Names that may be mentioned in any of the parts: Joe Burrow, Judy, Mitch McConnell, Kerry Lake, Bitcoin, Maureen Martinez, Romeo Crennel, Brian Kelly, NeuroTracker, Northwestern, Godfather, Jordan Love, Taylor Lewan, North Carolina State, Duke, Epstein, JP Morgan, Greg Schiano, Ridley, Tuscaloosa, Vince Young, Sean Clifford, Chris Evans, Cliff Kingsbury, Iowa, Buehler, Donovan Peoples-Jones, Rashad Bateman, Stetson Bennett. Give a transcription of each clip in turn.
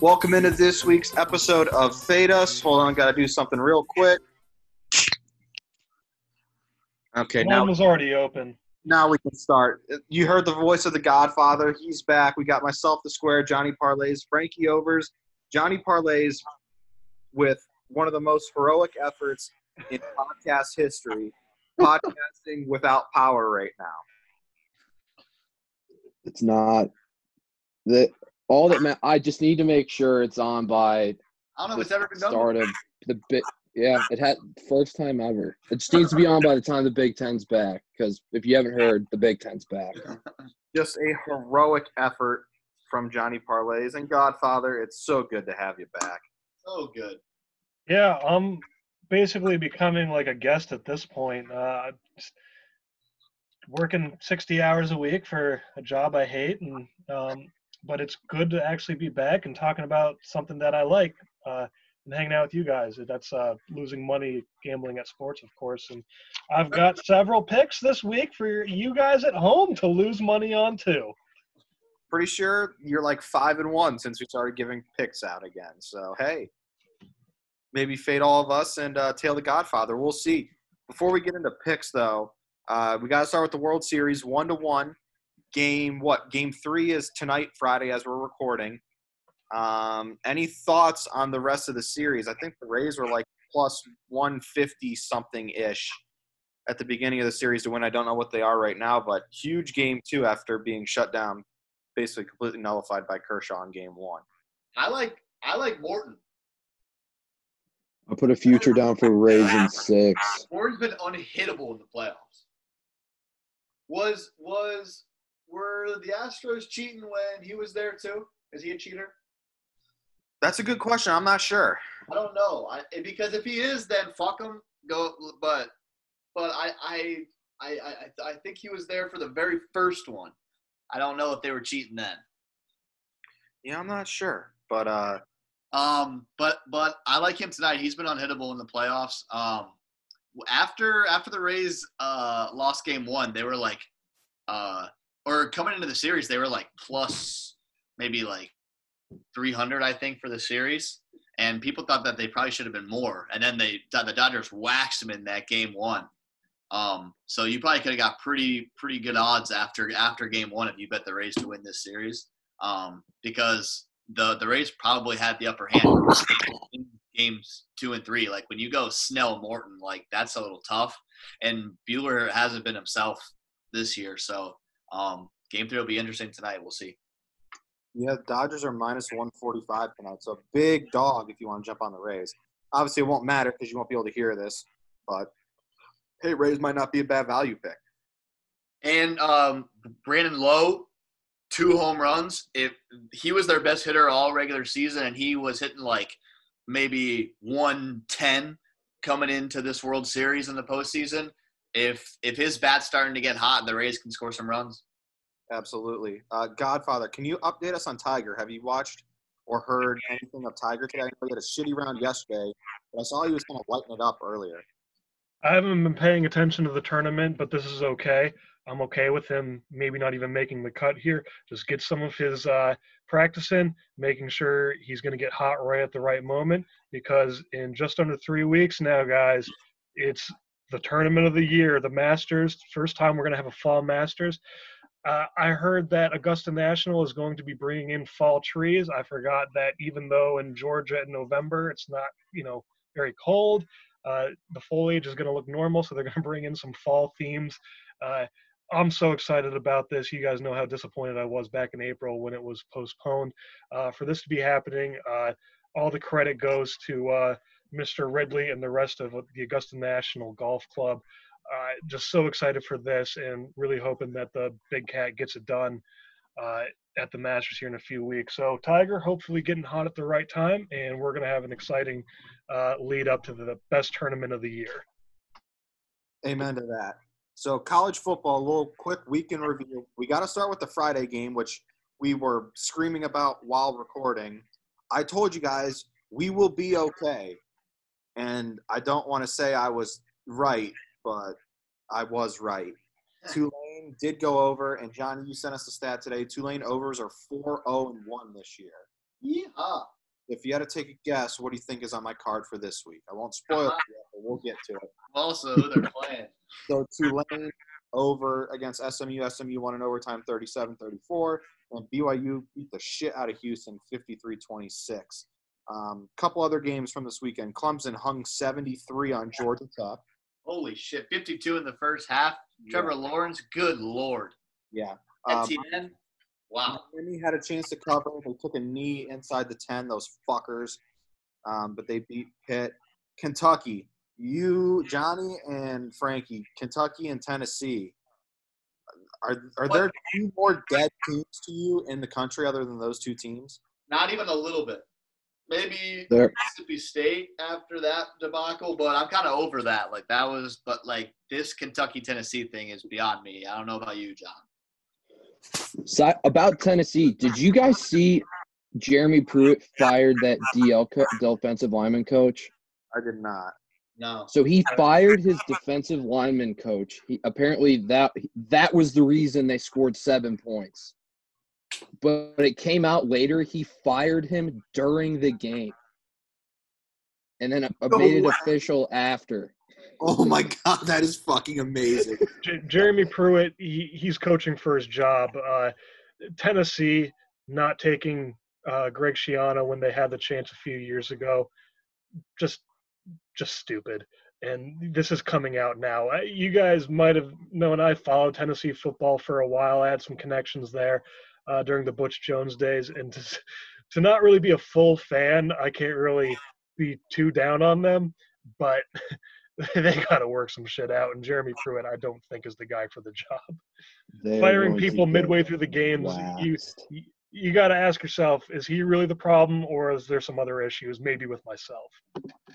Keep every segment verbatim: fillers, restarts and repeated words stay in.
Welcome into this week's episode of Fade Us. Hold on, got to do something real quick. Okay, now one was already open. Now we can start. You heard the voice of the Godfather. He's back. We got myself the square, Johnny Parlay's, Frankie Overs, Johnny Parlay's with one of the most heroic efforts in podcast history, podcasting without power right now. It's not that. All that meant, I just need to make sure it's on by I don't know the if it's ever been done start of the bit. Yeah, it had first time ever. It just needs to be on by the time the Big Ten's back, because if you haven't heard, the Big Ten's back. Just a heroic effort from Johnny Parlays and Godfather. It's so good to have you back. So good. Yeah, I'm basically becoming like a guest at this point. Uh, working sixty hours a week for a job I hate, and um, but it's good to actually be back and talking about something that I like uh, and hanging out with you guys. That's uh, losing money, gambling at sports, of course. And I've got several picks this week for you guys at home to lose money on too. Pretty sure you're like five and one since we started giving picks out again. So, hey, maybe fade all of us and uh, tail the Godfather. We'll see. Before we get into picks, though, uh, we got to start with the World Series one to one. Game what? Game three is tonight, Friday, as we're recording. Um, any thoughts on the rest of the series? I think the Rays were like plus one fifty something-ish at the beginning of the series to win. I don't know what they are right now, but huge game two after being shut down, basically completely nullified by Kershaw in game one. I like I like Morton. I'll put a future down for Rays in six. Morton's been unhittable in the playoffs. Was was Were the Astros cheating when he was there, too? Is he a cheater? That's a good question. I'm not sure. I don't know. I, because if he is, then fuck him. Go, but but I, I, I, I, I think he was there for the very first one. I don't know if they were cheating then. Yeah, I'm not sure. But uh, um, but but I like him tonight. He's been unhittable in the playoffs. Um, after after the Rays uh lost game one, they were like uh. Or coming into the series, they were like plus maybe like three hundred, I think, for the series. And people thought that they probably should have been more. And then they the Dodgers waxed them in that game one. Um, so you probably could have got pretty pretty good odds after after game one if you bet the Rays to win this series, um, because the the Rays probably had the upper hand in games two and three. Like when you go Snell Morton, like that's a little tough. And Buehler hasn't been himself this year, so. Um, game three will be interesting tonight. We'll see. Yeah, Dodgers are minus one forty-five tonight, so big dog if you want to jump on the Rays. Obviously, it won't matter because you won't be able to hear this, but hey, Rays might not be a bad value pick. And um, Brandon Lowe, two home runs. If he was their best hitter all regular season, and he was hitting like maybe one ten coming into this World Series in the postseason. If if his bat's starting to get hot, the Rays can score some runs. Absolutely. Uh, Godfather, can you update us on Tiger? Have you watched or heard anything of Tiger today? I know he had a shitty round yesterday, but I saw he was kind of lighting it up earlier. I haven't been paying attention to the tournament, but this is okay. I'm okay with him maybe not even making the cut here. Just get some of his uh, practice in, making sure he's going to get hot right at the right moment, because in just under three weeks now, guys, it's – the tournament of the year, the Masters, first time we're going to have a fall Masters. Uh, I heard that Augusta National is going to be bringing in fall trees. I forgot that even though in Georgia in November it's not, you know, very cold, uh, the foliage is going to look normal, so they're going to bring in some fall themes. Uh, I'm so excited about this. You guys know how disappointed I was back in April when it was postponed. Uh, for this to be happening, uh, all the credit goes to uh, Mister Ridley and the rest of the Augusta National Golf Club. Uh, just so excited for this and really hoping that the Big Cat gets it done uh, at the Masters here in a few weeks. So, Tiger, hopefully getting hot at the right time, and we're going to have an exciting uh, lead up to the best tournament of the year. Amen to that. So college football, a little quick weekend review. We got to start with the Friday game, which we were screaming about while recording. I told you guys we will be okay. And I don't want to say I was right, but I was right. Tulane did go over, and, Johnny, you sent us the stat today. Tulane overs are four oh and one this year. Yeah. If you had to take a guess, what do you think is on my card for this week? I won't spoil uh-huh. it yet, but we'll get to it. Also, they're playing. So Tulane over against S M U. S M U won in overtime thirty-seven thirty-four, and B Y U beat the shit out of Houston fifty-three twenty-six. Um, couple other games from this weekend. Clemson hung seventy-three on Georgia Tech. Holy shit, fifty-two in the first half. Trevor yeah. Lawrence, good Lord. Yeah. Um, N T N. Wow. Miami had a chance to cover. They took a knee inside the ten, those fuckers. Um, but they beat Pitt. Kentucky, you, Johnny, and Frankie, Kentucky and Tennessee. Are are what? there two more dead teams to you in the country other than those two teams? Not even a little bit. Maybe there. Mississippi State after that debacle, but I'm kind of over that. Like, that was – but, like, this Kentucky-Tennessee thing is beyond me. I don't know about you, John. So about Tennessee, did you guys see Jeremy Pruitt fired that D L co- defensive lineman coach? I did not. No. So he fired his defensive lineman coach. He, apparently that that was the reason they scored seven points. But, but it came out later he fired him during the game. And then no made it way. official after. Oh, my God, that is fucking amazing. J- Jeremy Pruitt, he, he's coaching for his job. Uh, Tennessee not taking uh, Greg Schiano when they had the chance a few years ago, just just stupid. And this is coming out now. You guys might have known I followed Tennessee football for a while. I had some connections there uh, during the Butch Jones days. And to, to not really be a full fan, I can't really be too down on them. But – they got to work some shit out, and Jeremy Pruitt, I don't think, is the guy for the job. They're Firing people midway through the games, you, you you got to ask yourself, is he really the problem, or is there some other issues, maybe with myself?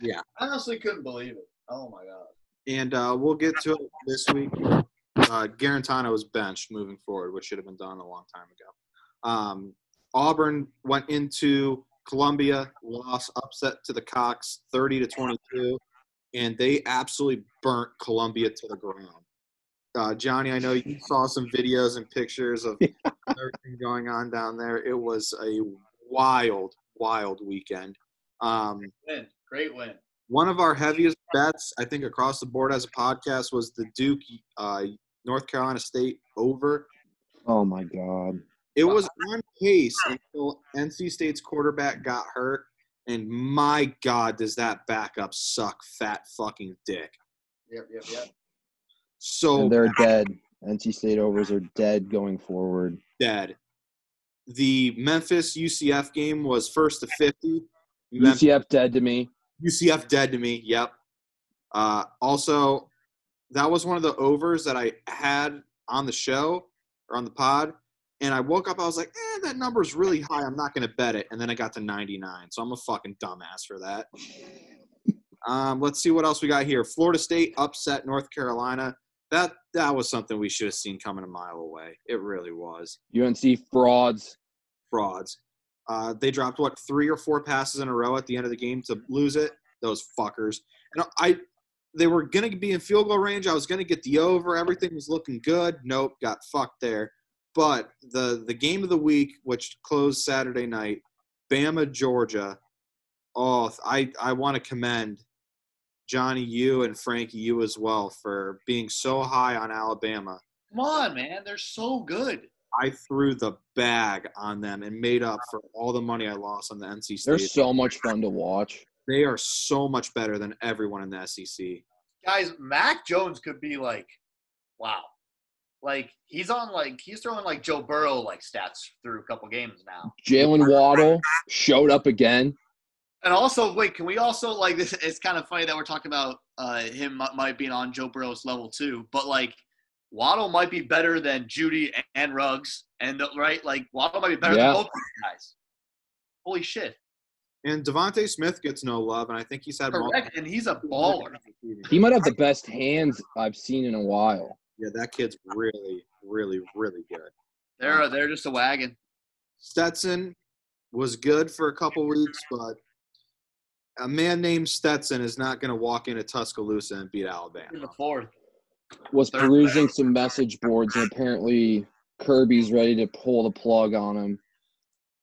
Yeah. I honestly couldn't believe it. Oh, my God. And uh, we'll get to it this week. Uh, Garantano was benched moving forward, which should have been done a long time ago. Um, Auburn went into Columbia, lost, upset to the Cox, thirty to twenty-two. And they absolutely burnt Columbia to the ground. Uh, Johnny, I know you saw some videos and pictures of everything going on down there. It was a wild, wild weekend. Um, Great win. Great win. One of our heaviest bets, I think, across the board as a podcast was the Duke, uh, North Carolina State over. Oh, my God. It was on pace until N C State's quarterback got hurt. And my God, does that backup suck fat fucking dick. Yep, yep, yep. So and they're dead. N C State overs are dead going forward. Dead. The Memphis U C F game was first to fifty. Memphis, U C F dead to me. U C F dead to me, yep. Uh, also, that was one of the overs that I had on the show or on the pod. And I woke up, I was like, eh, that number's really high. I'm not going to bet it. And then I got to ninety-nine. So I'm a fucking dumbass for that. um, let's see what else we got here. Florida State upset North Carolina. That that was something we should have seen coming a mile away. It really was. U N C frauds. Frauds. Uh, they dropped, what, three or four passes in a row at the end of the game to lose it? Those fuckers. And I, they were going to be in field goal range. I was going to get the over. Everything was looking good. Nope, got fucked there. But the, the game of the week, which closed Saturday night, Bama, Georgia, oh, I, I want to commend Johnny, you, and Frankie, you as well, for being so high on Alabama. Come on, man. They're so good. I threw the bag on them and made up for all the money I lost on the N C State. They're so much fun to watch. They are so much better than everyone in the S E C. Guys, Mac Jones could be like, wow. Like, he's on, like, he's throwing, like, Joe Burrow, like, stats through a couple games now. Jalen Waddle showed up again. And also, wait, can we also, like, this? It's kind of funny that we're talking about uh, him might be on Joe Burrow's level, too. But, like, Waddle might be better than Judy and Ruggs. And, right, like, Waddle might be better yeah. than both of these guys. Holy shit. And Devontae Smith gets no love, and I think he's had one. Correct, and he's a baller. He might have the best hands I've seen in a while. Yeah, that kid's really, really, really good. They're, they're just a wagon. Stetson was good for a couple weeks, but a man named Stetson is not going to walk into Tuscaloosa and beat Alabama. In the fourth. Was perusing some message boards, and apparently Kirby's ready to pull the plug on him.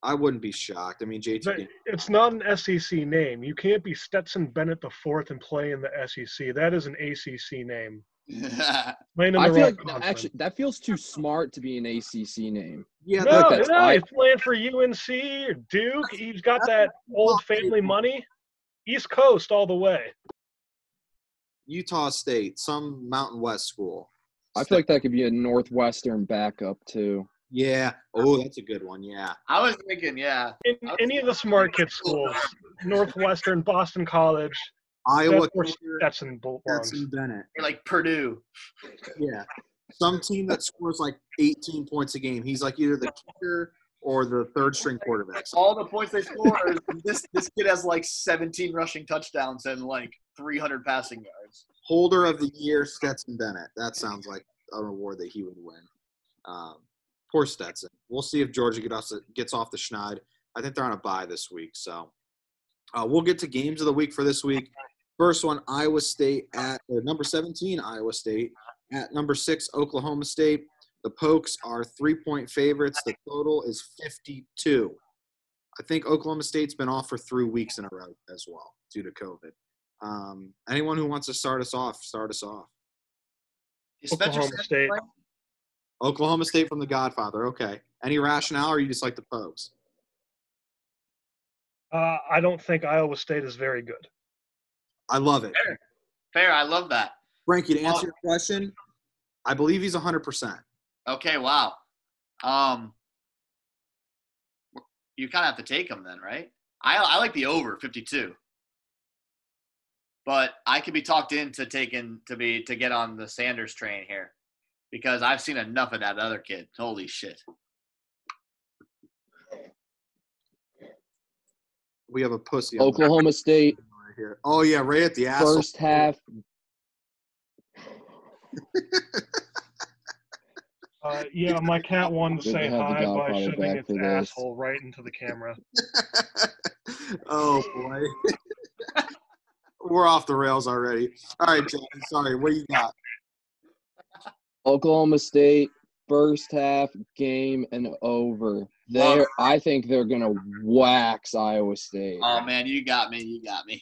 I wouldn't be shocked. I mean, J T. It's not an S E C name. You can't be Stetson Bennett the fourth and play in the S E C. That is an A C C name. I feel like, no, actually, that feels too smart to be an A C C name. Yeah, no, like no, he's playing for U N C or Duke. He's got that old family money. East Coast all the way. Utah State, some Mountain West school. I feel like that could be a Northwestern backup too. Yeah. Oh, that's a good one. Yeah. I was thinking, yeah. In any of the smart kids schools, Northwestern, Boston College, Iowa, that's in Stetson Bennett. Like Purdue. Yeah. Some team that scores like eighteen points a game. He's like either the kicker or the third string quarterback. All the points they score. this this kid has like seventeen rushing touchdowns and like three hundred passing yards. Holder of the year, Stetson Bennett. That sounds like a reward that he would win. Um, Poor Stetson. We'll see if Georgia gets off the schneid. I think they're on a bye this week. So uh, we'll get to games of the week for this week. First one, Iowa State at – or number seventeen, Iowa State. At number six, Oklahoma State. The Pokes are three-point favorites. The total is fifty-two. I think Oklahoma State's been off for three weeks in a row as well due to COVID. Um, anyone who wants to start us off, start us off. Oklahoma State. Oklahoma State from the Godfather. Okay. Any rationale, or you just like the Pokes? Uh, I don't think Iowa State is very good. I love it. Fair. Fair. I love that. Frankie, to answer your question, I believe he's one hundred percent. Okay, wow. Um, you kind of have to take him then, right? I, I like the over, fifty-two. But I could be talked into taking to be to get on the Sanders train here. Because I've seen enough of that other kid. Holy shit. We have a pussy. Oklahoma State. Right here. Oh, yeah, right at the ass. First half. uh, yeah, my cat wanted to say hi by shoving its asshole right into the camera. Oh, boy. We're off the rails already. All right, John, sorry. What do you got? Oklahoma State, first half game and over. They, I think they're going to wax Iowa State. Oh, man, you got me. You got me.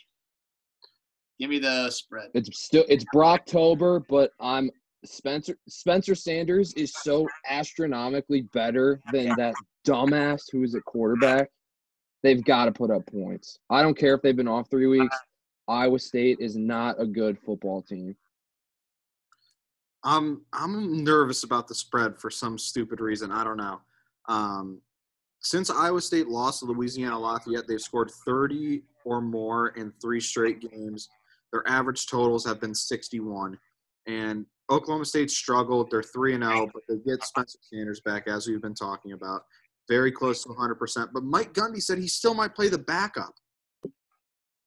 Give me the spread. It's still it's Brocktober, but I'm Spencer Spencer Sanders is so astronomically better than that dumbass who is at quarterback. They've got to put up points. I don't care if they've been off three weeks. Iowa State is not a good football team. I'm I'm nervous about the spread for some stupid reason. I don't know. Um, since Iowa State lost to Louisiana Lafayette, they've scored thirty or more in three straight games. Their average totals have been sixty-one. And Oklahoma State struggled. They're three and oh, but they get Spencer Sanders back, as we've been talking about. Very close to one hundred percent. But Mike Gundy said he still might play the backup.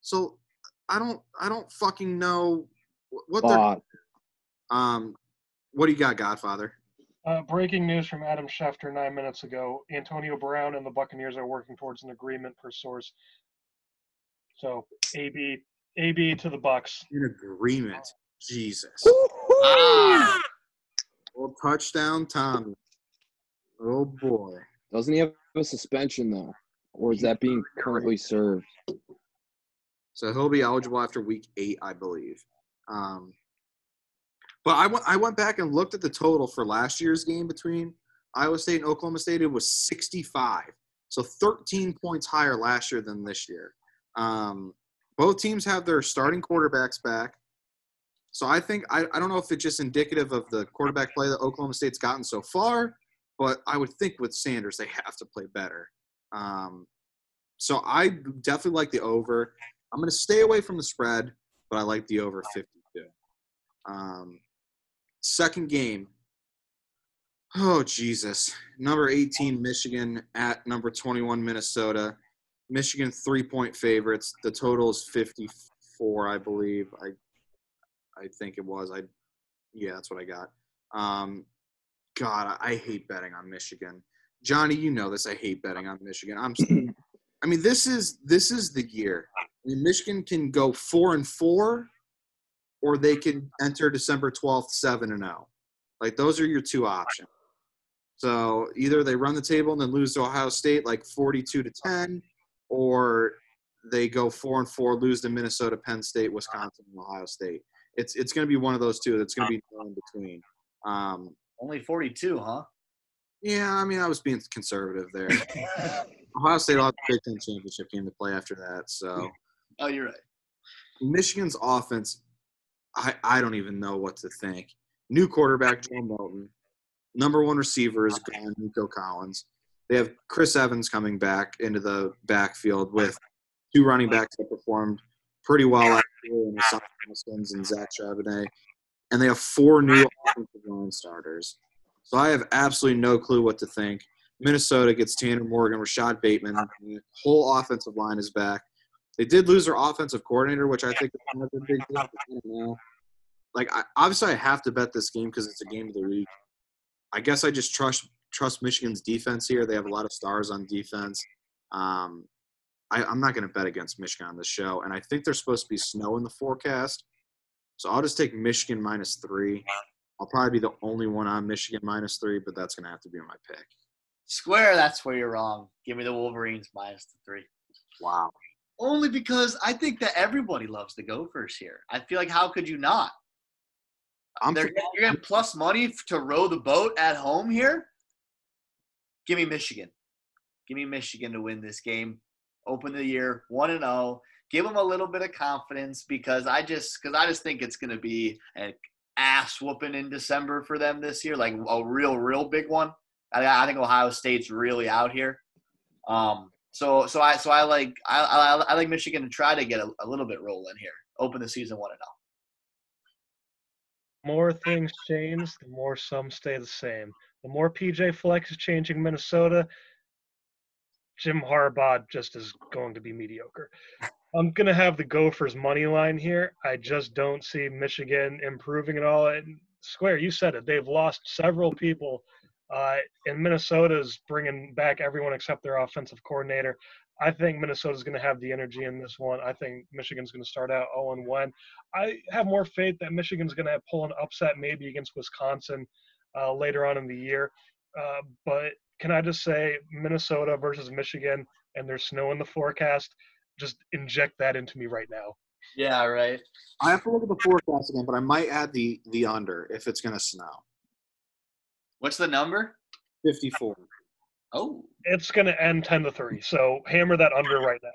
So I don't I don't fucking know what uh, they're um. What do you got, Godfather? Uh, breaking news from Adam Schefter nine minutes ago. Antonio Brown and the Buccaneers are working towards an agreement per source. So, A B A B to the Bucs. An agreement. Jesus. Ah! Well, touchdown, Tommy. Oh, boy. Doesn't he have a suspension, though? Or is that being currently served? So, he'll be eligible after week eight, I believe. Um But I went, I went back and looked at the total for last year's game between Iowa State and Oklahoma State. It was sixty-five, so thirteen points higher last year than this year. Um, both teams have their starting quarterbacks back. So I think I, – I don't know if it's just indicative of the quarterback play that Oklahoma State's gotten so far, but I would think with Sanders they have to play better. Um, so I definitely like the over. I'm going to stay away from the spread, but I like the over fifty-two. Um, second game. Oh, Jesus. Number eighteen, Michigan at number twenty-one, Minnesota. Michigan three-point favorites. The total is fifty-four, I believe. I I think it was. I Yeah, that's what I got. Um, God, I, I hate betting on Michigan. Johnny, you know this. I hate betting on Michigan. I'm. I mean, this is this is the year. I mean, Michigan can go four and four, or they can enter December twelfth seven and zero. Like those are your two options. So either they run the table and then lose to Ohio State like forty-two to ten, or they go four and four, lose to Minnesota, Penn State, Wisconsin, and Ohio State. It's it's going to be one of those two. That's going to be no in between. Um, Only forty-two, huh? Yeah, I mean, I was being conservative there. Ohio State will have the Big Ten championship game to play after that. So, oh, you're right. Michigan's offense, I, I don't even know what to think. New quarterback, John Milton. Number one receiver is gone, Nico Collins. They have Chris Evans coming back into the backfield with two running backs that performed pretty well actually, and Zach Charbonnet. And they have four new offensive line starters. So I have absolutely no clue what to think. Minnesota gets Tanner Morgan, Rashad Bateman. The whole offensive line is back. They did lose their offensive coordinator, which I think is kind of a big deal. Like, I, obviously I have to bet this game because it's a game of the week. I guess I just trust trust Michigan's defense here. They have a lot of stars on defense. Um, I, I'm not going to bet against Michigan on this show, and I think there's supposed to be snow in the forecast. So I'll just take Michigan minus three. I'll probably be the only one on Michigan minus three, but that's going to have to be my pick. Square, that's where you're wrong. Give me the Wolverines minus the three. Wow. Only because I think that everybody loves the Gophers here. I feel like how could you not? I'm They're, you're getting plus money to row the boat at home here? Give me Michigan. Give me Michigan to win this game. Open the year one and oh. Give them a little bit of confidence because I just because I just think it's going to be an ass whooping in December for them this year, like a real, real big one. I think Ohio State's really out here. Um, so, so I, so I like, I, I, I like Michigan to try to get a, a little bit rolling here. Open the season one and zero. More things change, the more some stay the same. The more P J Fleck is changing Minnesota, Jim Harbaugh just is going to be mediocre. I'm gonna have the Gophers money line here. I just don't see Michigan improving at all. And Square, you said it. They've lost several people. Uh, and Minnesota's bringing back everyone except their offensive coordinator. I think Minnesota's going to have the energy in this one. I think Michigan's going to start out oh and one. I have more faith that Michigan's going to pull an upset maybe against Wisconsin uh, later on in the year. Uh, but can I just say Minnesota versus Michigan and there's snow in the forecast, just inject that into me right now. Yeah, right. I have to look at the forecast again, but I might add the, the under if it's going to snow. What's the number? fifty-four. Oh. It's going to end ten to three, so hammer that under right now.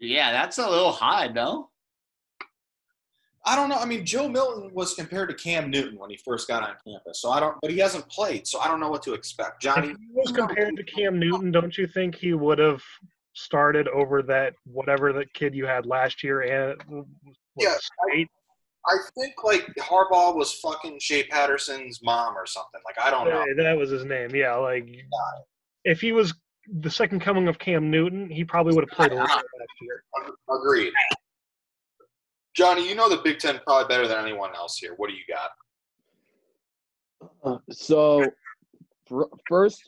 Yeah, that's a little high, no? I don't know. I mean, Joe Milton was compared to Cam Newton when he first got on campus, so I don't. But he hasn't played, so I don't know what to expect. Johnny, if he was compared to Cam Newton, don't you think he would have started over that whatever that kid you had last year? And what, yes. State? I think, like, Harbaugh was fucking Shea Patterson's mom or something. Like, I don't know. That was his name, yeah. Like, if he was the second coming of Cam Newton, he probably would have played a lot last year. Agreed. Johnny, you know the Big Ten probably better than anyone else here. What do you got? Uh, so, for, first,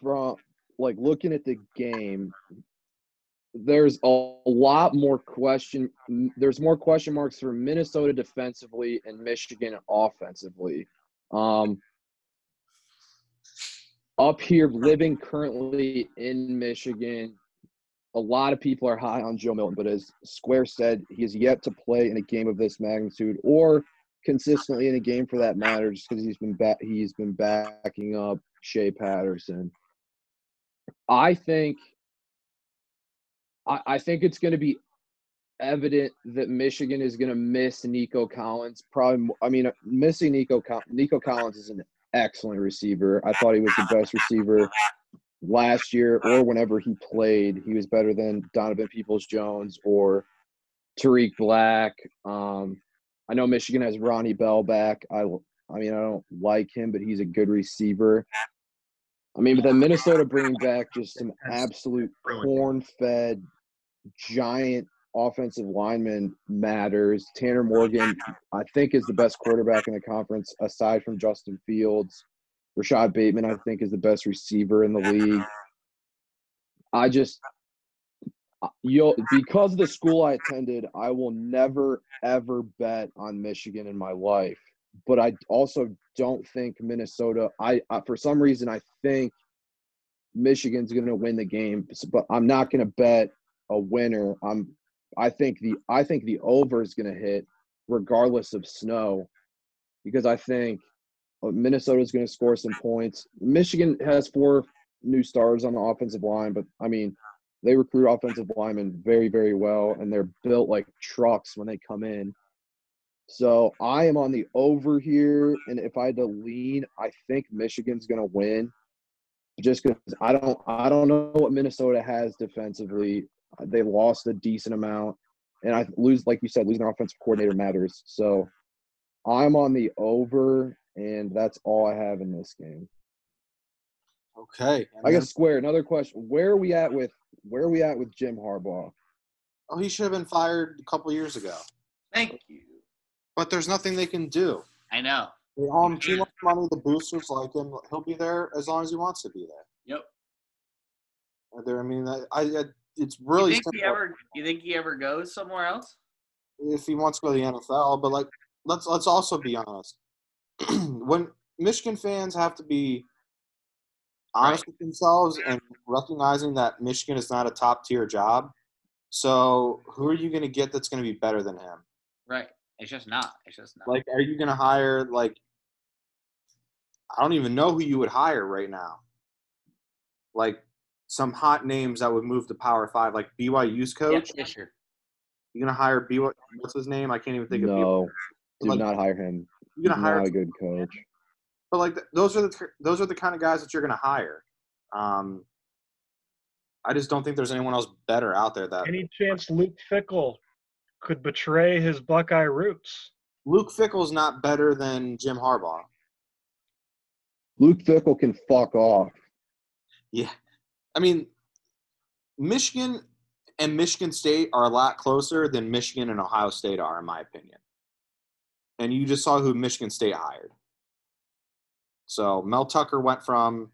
from, like, looking at the game – There's a lot more question – there's more question marks for Minnesota defensively and Michigan offensively. Um, up here, living currently in Michigan, a lot of people are high on Joe Milton, but as Square said, he has yet to play in a game of this magnitude or consistently in a game for that matter just because he's been ba- he's been backing up Shea Patterson. I think – I think it's going to be evident that Michigan is going to miss Nico Collins. Probably, I mean, missing Nico Nico Collins is an excellent receiver. I thought he was the best receiver last year, or whenever he played. He was better than Donovan Peoples-Jones or Tariq Black. Um, I know Michigan has Ronnie Bell back. I, I mean, I don't like him, but he's a good receiver. I mean, but then Minnesota bringing back just an absolute corn-fed giant offensive lineman matters. Tanner Morgan, I think, is the best quarterback in the conference aside from Justin Fields. Rashad Bateman, I think, is the best receiver in the league. I just – you'll because of the school I attended, I will never, ever bet on Michigan in my life. But I also don't think Minnesota I, – I, for some reason, I think Michigan's going to win the game. But I'm not going to bet a winner. I'm, I think the I think the over is going to hit regardless of snow, because I think – Minnesota's going to score some points. Michigan has four new stars on the offensive line, but, I mean, they recruit offensive linemen very, very well, and they're built like trucks when they come in. So I am on the over here, and if I had to lean, I think Michigan's going to win just because I don't, I don't know what Minnesota has defensively. They lost a decent amount, and I lose, like you said, losing an offensive coordinator matters. So I'm on the over. And that's all I have in this game. Okay. I guess square. Another question. Where are we at with where are we at with Jim Harbaugh? Oh, he should have been fired a couple years ago. Thank you. But there's nothing they can do. I know. They owe him too much money. The boosters like him. He'll be there as long as he wants to be there. Yep. There. I mean, I, I. It's really. You think he ever? You think he ever goes somewhere else? If he wants to go to the N F L, but like, let's let's also be honest. When Michigan fans have to be honest with themselves and recognizing that Michigan is not a top-tier job, so who are you going to get that's going to be better than him? Right. It's just not. It's just not. Like, are you going to hire, like, I don't even know who you would hire right now. Like, some hot names that would move to Power Five, like B Y U's coach? Yeah, sure. You're going to hire B Y U? What's his name? I can't even think no, of B Y U. No, do not hire him. You're gonna hire not a good coach, but like those are the those are the kind of guys that you're gonna hire. Um, I just don't think there's anyone else better out there. That any chance Luke Fickell could betray his Buckeye roots? Luke Fickell's not better than Jim Harbaugh. Luke Fickell can fuck off. Yeah, I mean, Michigan and Michigan State are a lot closer than Michigan and Ohio State are, in my opinion. And you just saw who Michigan State hired. So Mel Tucker went from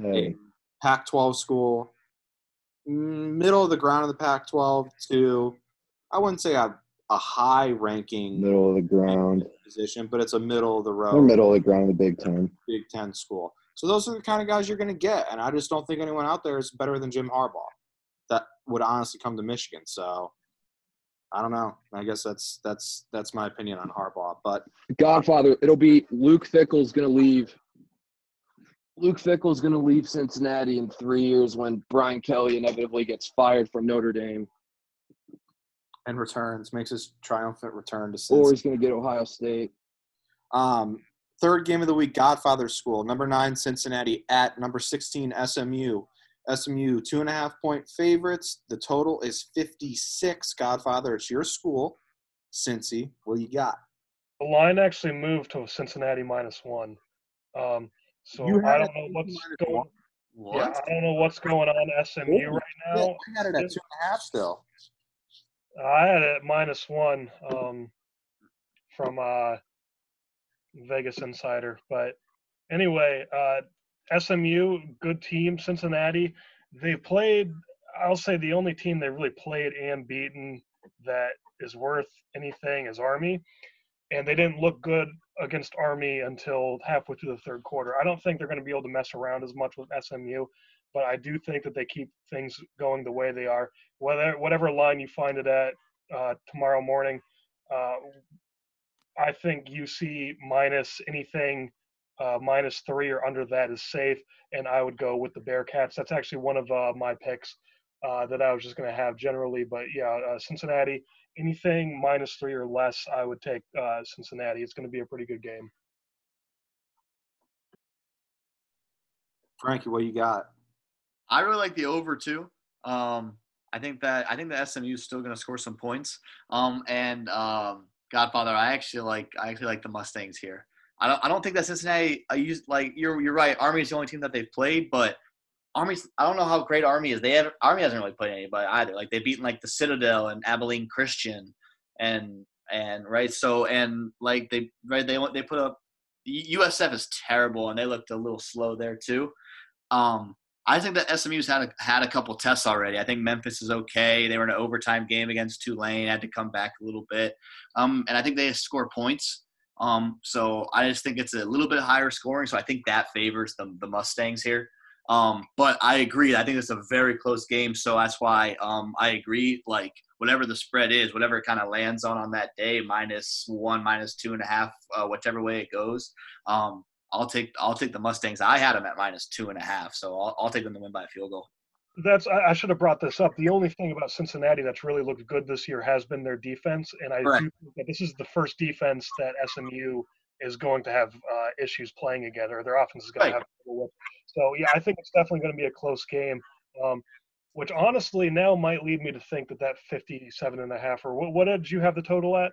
hey. a Pac twelve school, middle of the ground of the Pac twelve, to I wouldn't say a, a high-ranking middle of the ground position, but it's a middle of the road. They're middle of the ground of the Big Ten. Big Ten school. So those are the kind of guys you're going to get, and I just don't think anyone out there is better than Jim Harbaugh that would honestly come to Michigan. So. I don't know. I guess that's that's that's my opinion on Harbaugh. But Godfather, it'll be Luke Fickell's going to leave. Luke Fickell's going to leave Cincinnati in three years when Brian Kelly inevitably gets fired from Notre Dame and returns, makes his triumphant return to Cincinnati. Or he's going to get Ohio State. Um, third game of the week, Godfather School, number nine Cincinnati at number sixteen S M U. S M U, two-and-a-half-point favorites. The total is fifty-six. Godfather, it's your school. Cincy, what do you got? The line actually moved to Cincinnati minus one. Um, so I don't know what's going what? Yeah, I don't know what's going on S M U oh, right now. Yeah, I got it at two-and-a-half still. I had it at minus one um, from uh, Vegas Insider. But anyway uh, – S M U, good team. Cincinnati, they played, I'll say the only team they really played and beaten that is worth anything is Army. And they didn't look good against Army until halfway through the third quarter. I don't think they're going to be able to mess around as much with S M U, but I do think that they keep things going the way they are. Whether, whatever line you find it at uh, tomorrow morning, uh, I think U C minus anything Uh, minus three or under that is safe, and I would go with the Bearcats. That's actually one of uh, my picks uh, that I was just going to have generally. But, yeah, uh, Cincinnati, anything minus three or less, I would take uh, Cincinnati. It's going to be a pretty good game. Frankie, what you got? I really like the over, too. Um, I think that I think that S M U is still going to score some points. Um, and um, Godfather, I actually like I actually like the Mustangs here. I don't I don't think that Cincinnati. I used like you're you're right. Army is the only team that they've played, but Army's I don't know how great Army is. They have Army hasn't really played anybody either. Like they've beaten like the Citadel and Abilene Christian, and and right so and like they right they they put up U S F is terrible and they looked a little slow there too. Um, I think that S M U's had a, had a couple tests already. I think Memphis is okay. They were in an overtime game against Tulane, had to come back a little bit. Um, and I think they score points. Um, so I just think it's a little bit higher scoring. So I think that favors the, the Mustangs here. Um, but I agree. I think it's a very close game. So that's why um, I agree. Like whatever the spread is, whatever it kind of lands on on that day, minus one, minus two and a half, uh, whichever way it goes. Um, I'll take I'll take the Mustangs. I had them at minus two and a half, so I'll I'll take them to win by a field goal. That's I, I should have brought this up. The only thing about Cincinnati that's really looked good this year has been their defense, and I Correct. do think that this is the first defense that S M U is going to have uh, issues playing again, or their offense is going right. to have trouble with. So yeah, I think it's definitely going to be a close game, um, which honestly now might lead me to think that that fifty-seven and a half, or what, what did you have the total at?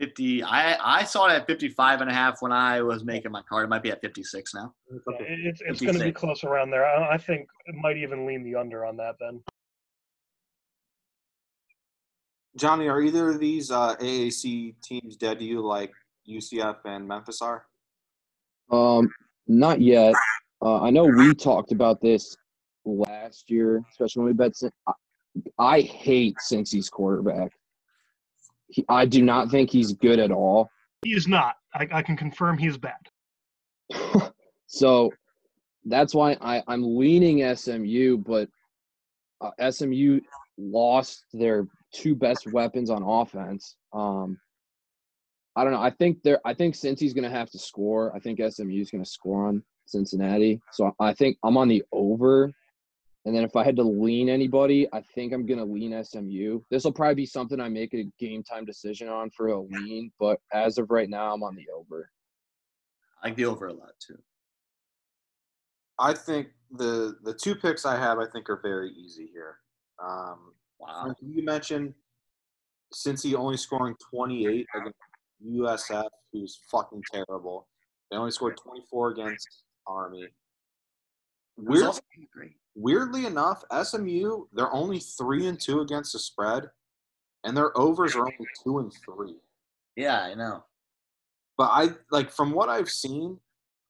fifty. I, I saw it at fifty-five and a half when I was making my card. It might be at fifty-six now. Yeah, it's it's going to be close around there. I, I think it might even lean the under on that then. Johnny, are either of these uh, A A C teams dead to you like U C F and Memphis are? Um, not yet. Uh, I know we talked about this last year, especially when we bet. I, I hate Cincy's quarterback. He, I do not think he's good at all. He is not. I, I can confirm he's bad. So that's why I, I'm leaning S M U, but uh, S M U lost their two best weapons on offense. Um, I don't know. I think they're, I think Cincy's going to have to score. I think S M U is going to score on Cincinnati. So I think I'm on the over. And then if I had to lean anybody, I think I'm going to lean S M U. This will probably be something I make a game-time decision on for a lean, but as of right now, I'm on the over. I like the over a lot, too. I think the the two picks I have I think are very easy here. Um, wow. You mentioned Cincy only scoring twenty-eight against U S F, who's fucking terrible. They only scored twenty-four against Army. Weird, weirdly enough, S M U, they're only three and two against the spread, and their overs are only two and three. Yeah, I know. But I like from what I've seen,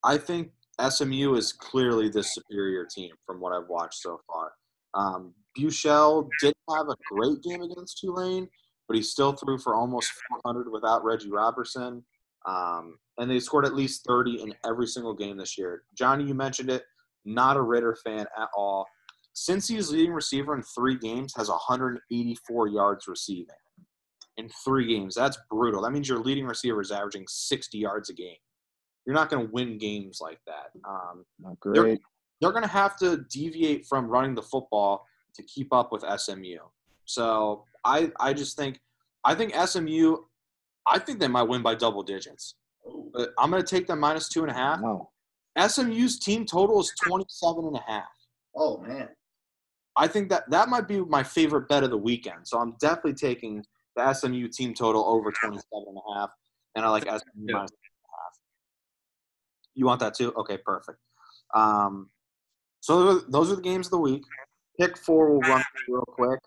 I think S M U is clearly the superior team from what I've watched so far. Um, Buechel didn't have a great game against Tulane, but he still threw for almost four hundred without Reggie Robertson, um, and they scored at least thirty in every single game this year. Johnny, you mentioned it. Not a Ritter fan at all. Cincy's leading receiver in three games has one hundred eighty-four yards receiving in three games. That's brutal. That means your leading receiver is averaging sixty yards a game. You're not going to win games like that. Um, not great. They're, they're going to have to deviate from running the football to keep up with S M U. So I, I just think, I think S M U, I think they might win by double digits. But I'm going to take them minus two and a half. No. S M U's team total is twenty-seven and a half. Oh, man. I think that that might be my favorite bet of the weekend. So I'm definitely taking the S M U team total over twenty-seven and a half, and I like S M U minus two and a half. You want that too? Okay, perfect. Um, so those are the games of the week. Pick four will run real quick.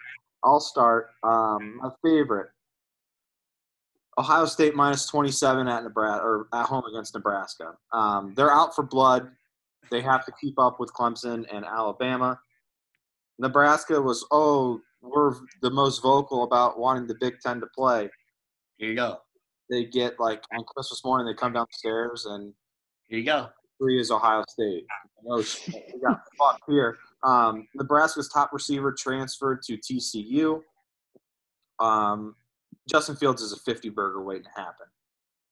I'll start. Um, my favorite, Ohio State minus twenty-seven at Nebraska or at home against Nebraska. Um, they're out for blood. They have to keep up with Clemson and Alabama. Nebraska was, oh, we're the most vocal about wanting the Big Ten to play. Here you go. They get like on Christmas morning, they come downstairs and here you go. Three is Ohio State. Oh shit, we got fucked here. Um, Nebraska's top receiver transferred to T C U. Um. Justin Fields is a fifty-burger waiting to happen.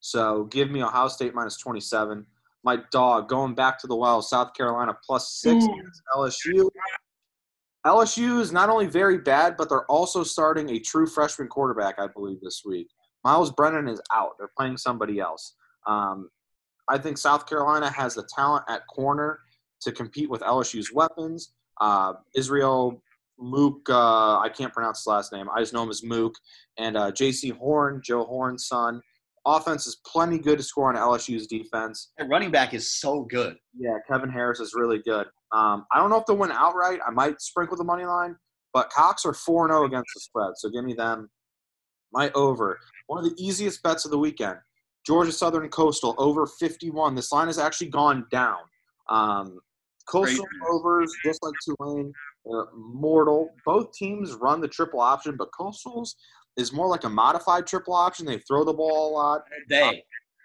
So give me Ohio State minus twenty-seven. My dog, going back to the well, South Carolina plus six against L S U. L S U is not only very bad, but they're also starting a true freshman quarterback, I believe, this week. Miles Brennan is out. They're playing somebody else. Um, I think South Carolina has the talent at corner to compete with L S U's weapons. Uh, Israel Mook, uh, I can't pronounce his last name. I just know him as Mook. And uh, J C Horn, Joe Horn's son. Offense is plenty good to score on L S U's defense. And running back is so good. Yeah, Kevin Harris is really good. Um, I don't know if they'll win outright. I might sprinkle the money line. But Cox are four and oh against the spread, so give me them. My over. One of the easiest bets of the weekend. Georgia Southern Coastal, over fifty-one. This line has actually gone down. Um, Coastal Great. Overs, just like Tulane, they're mortal. Both teams run the triple option, but Coastal's is more like a modified triple option. They throw the ball a lot. They. Uh,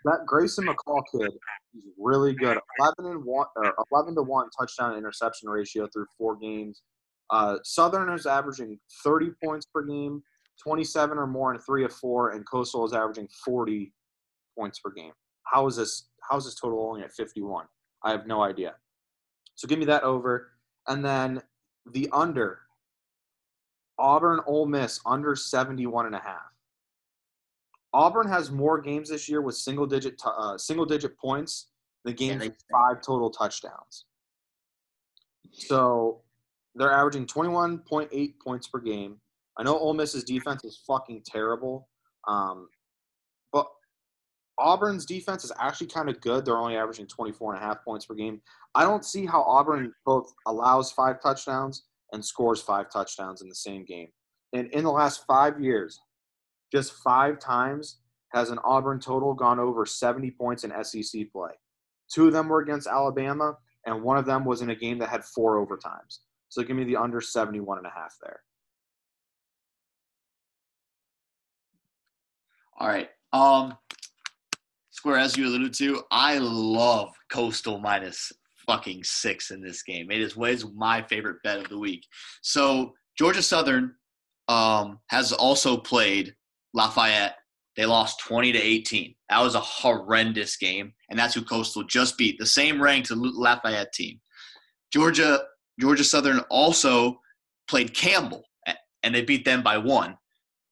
that Grayson McCall kid is really good. eleven and one, or eleven to one touchdown and interception ratio through four games. Uh, Southern is averaging thirty points per game, twenty-seven or more in three of four, and Coastal is averaging forty points per game. How is this How is this total only at fifty-one? I have no idea. So give me that over. And then the under, Auburn Ole Miss, under seventy-one point five. Auburn has more games this year with single-digit uh, single-digit points than games with five total touchdowns. So they're averaging twenty-one point eight points per game. I know Ole Miss's defense is fucking terrible, um, but Auburn's defense is actually kind of good. They're only averaging twenty-four point five points per game. I don't see how Auburn both allows five touchdowns and scores five touchdowns in the same game. And in the last five years, just five times has an Auburn total gone over seventy points in S E C play. Two of them were against Alabama, and one of them was in a game that had four overtimes. So give me the under seventy-one point five there. All right. Um, Square, as you alluded to, I love Coastal minus fucking six in this game. It is, is my favorite bet of the week. So Georgia Southern um, has also played Lafayette. They lost twenty to eighteen. That was a horrendous game, and that's who Coastal just beat. The same ranked Lafayette team. Georgia Georgia Southern also played Campbell, and they beat them by one.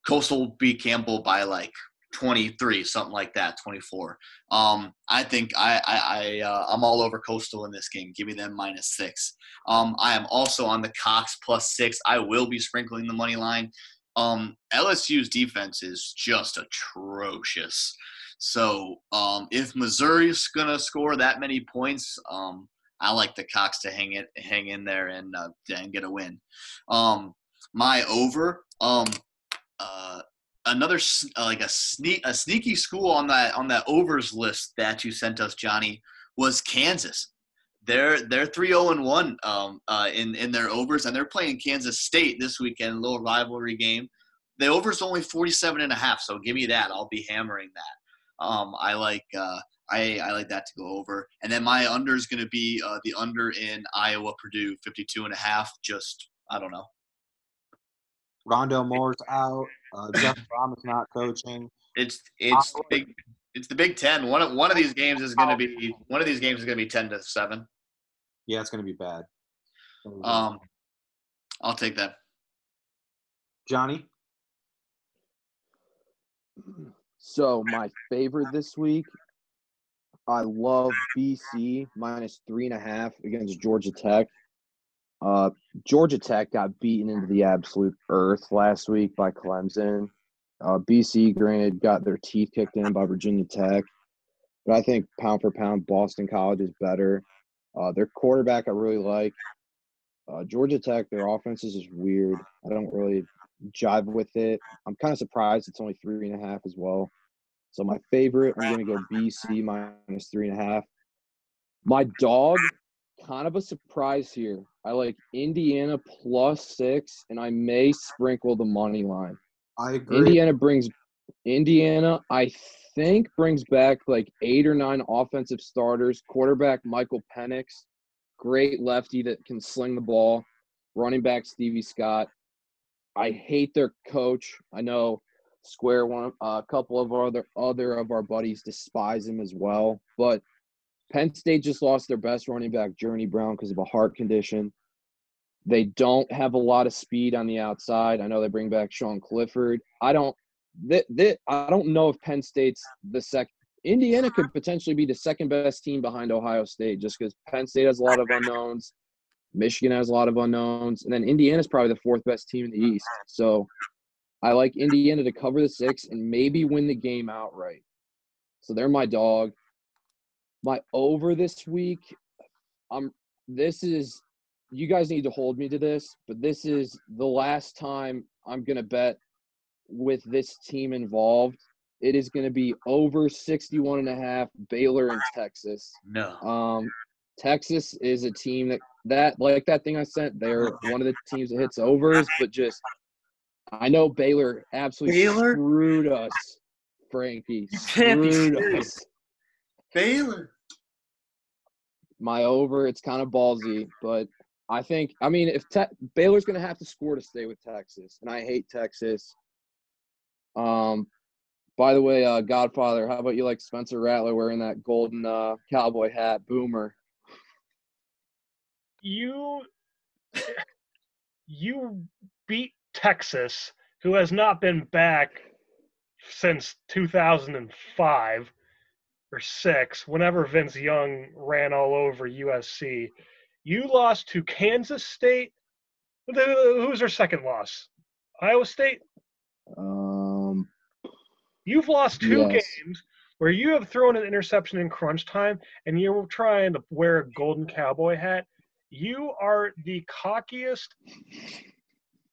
Coastal beat Campbell by like – twenty-three, something like that, twenty-four. Um, I think I, I, I, uh, I'm all over Coastal in this game. Give me them minus six. Um, I am also on the Cox plus six. I will be sprinkling the money line. Um, L S U's defense is just atrocious. So um, if Missouri's going to score that many points, um, I like the Cox to hang it, hang in there and, uh, and get a win. Um, my over, um, uh, Another uh, like a sneak a sneaky school on that on that overs list that you sent us, Johnny, was Kansas. They're they're three zero and one um uh in in their overs, and they're playing Kansas State this weekend, a little rivalry game. The over's only forty seven and a half, so give me that. I'll be hammering that. Um, I like uh I I like that to go over, and then my under is going to be uh, the under in Iowa Purdue fifty two and a half. Just I don't know. Rondell Moore's out. Uh, Jeff Brom is not coaching. It's it's the big it's the Big Ten. One of one of these games is going to be one of these games is going to be ten to seven. Yeah, it's going to be bad. Um, I'll take that. Johnny. So my favorite this week, I love B C minus three and a half against Georgia Tech. Uh, Georgia Tech got beaten into the absolute earth last week by Clemson. Uh, B C, granted, got their teeth kicked in by Virginia Tech. But I think pound for pound, Boston College is better. Uh, their quarterback I really like. Uh, Georgia Tech, their offense is just weird. I don't really jive with it. I'm kind of surprised it's only three and a half as well. So my favorite, I'm going to go B C minus three and a half. My dog, kind of a surprise here. I like Indiana plus six, and I may sprinkle the money line. I agree. Indiana brings – Indiana, I think, brings back like eight or nine offensive starters. Quarterback Michael Penix, great lefty that can sling the ball. Running back Stevie Scott. I hate their coach. I know Square, one, uh, a couple of other, other of our buddies despise him as well, but – Penn State just lost their best running back, Jeremy Brown, because of a heart condition. They don't have a lot of speed on the outside. I know they bring back Sean Clifford. I don't th- th- I don't know if Penn State's the second. Indiana could potentially be the second best team behind Ohio State, just because Penn State has a lot of unknowns. Michigan has a lot of unknowns. And then Indiana's probably the fourth best team in the East. So I like Indiana to cover the six and maybe win the game outright. So they're my dog. My over this week, I'm, this is – you guys need to hold me to this, but this is the last time I'm going to bet with this team involved. It is going to be over sixty-one and a half Baylor and Texas. No. Um, Texas is a team that, that, like that thing I sent, they're one of the teams that hits overs, but just I know Baylor absolutely Baylor? screwed us, Frankie. You can't be serious. Baylor. My over, it's kind of ballsy, but – I think – I mean, if Te- Baylor's going to have to score to stay with Texas, and I hate Texas. Um, by the way, uh, Godfather, how about you like Spencer Rattler wearing that golden uh, cowboy hat, Boomer? You you beat Texas, who has not been back since two thousand five or six, whenever Vince Young ran all over U S C. You lost to Kansas State. Who was their second loss? Iowa State? Um, You've lost two yes. games where you have thrown an interception in crunch time and you're trying to wear a golden cowboy hat. You are the cockiest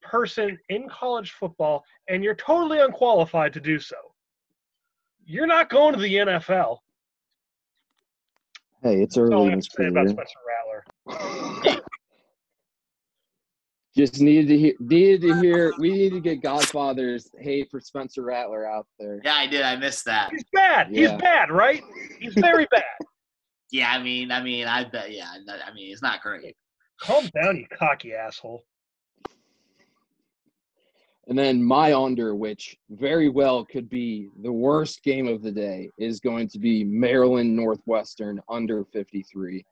person in college football, and you're totally unqualified to do so. You're not going to the N F L. Hey, it's early. That's all I have to say about Spencer Rattler. Just needed to hear. Needed to hear. We need to get Godfather's hate for Spencer Rattler out there. Yeah, I did. I missed that. He's bad. Yeah. He's bad, right? He's very bad. yeah, I mean, I mean, I bet. Yeah, I mean, it's not great. Calm down, you cocky asshole. And then my under, which very well could be the worst game of the day, is going to be Maryland Northwestern under fifty-three.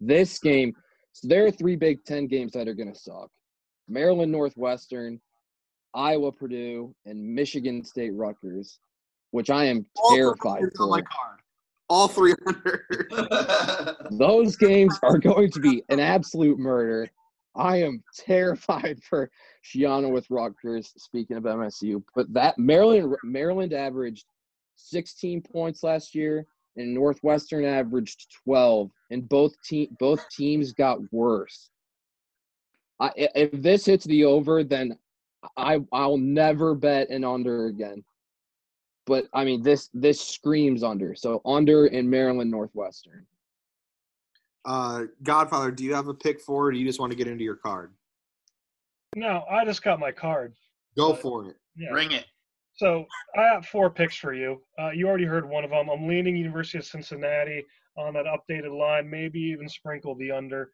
This game, so there are three Big Ten games that are going to suck. Maryland Northwestern, Iowa Purdue, and Michigan State Rutgers, which I am terrified for. All my card. All three under. Those games are going to be an absolute murder. I am terrified for Shiana with Rutgers, speaking of M S U. But that Maryland Maryland averaged sixteen points last year. And Northwestern averaged twelve, and both team both teams got worse. I, if this hits the over, then I I'll never bet an under again. But I mean, this this screams under. So under in Maryland Northwestern. Uh, Godfather, do you have a pick for it? Or do you just want to get into your card? No, I just got my card. Go for it. Yeah. Bring it. So I have four picks for you. Uh, you already heard one of them. I'm leaning University of Cincinnati on that updated line, maybe even sprinkle the under.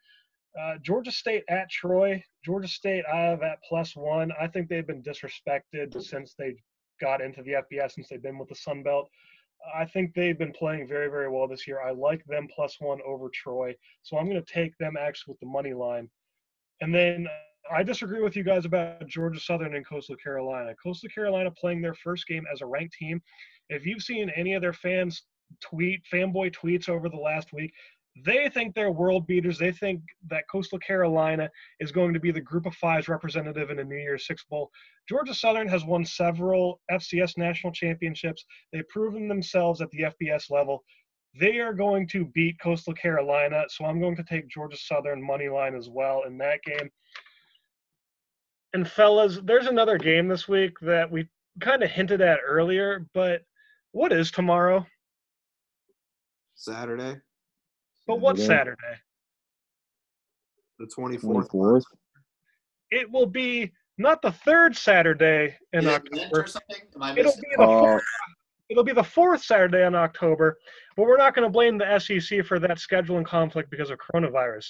Uh, Georgia State at Troy. Georgia State I have at plus one. I think they've been disrespected since they got into the F B S, since they've been with the Sun Belt. I think they've been playing very, very well this year. I like them plus one over Troy. So I'm going to take them actually with the money line. And then – I disagree with you guys about Georgia Southern and Coastal Carolina. Coastal Carolina playing their first game as a ranked team. If you've seen any of their fans tweet, fanboy tweets over the last week, they think they're world beaters. They think that Coastal Carolina is going to be the group of five's representative in a New Year's Six Bowl. Georgia Southern has won several F C S national championships. They've proven themselves at the F B S level. They are going to beat Coastal Carolina, so I'm going to take Georgia Southern money line as well in that game. And, fellas, there's another game this week that we kind of hinted at earlier, but what is tomorrow? Saturday. But what Saturday? The twenty-fourth. twenty-fourth. It will be not the third Saturday in is October. It It'll, be the oh. fourth, it'll be the fourth Saturday in October, but we're not going to blame the S E C for that scheduling conflict because of coronavirus.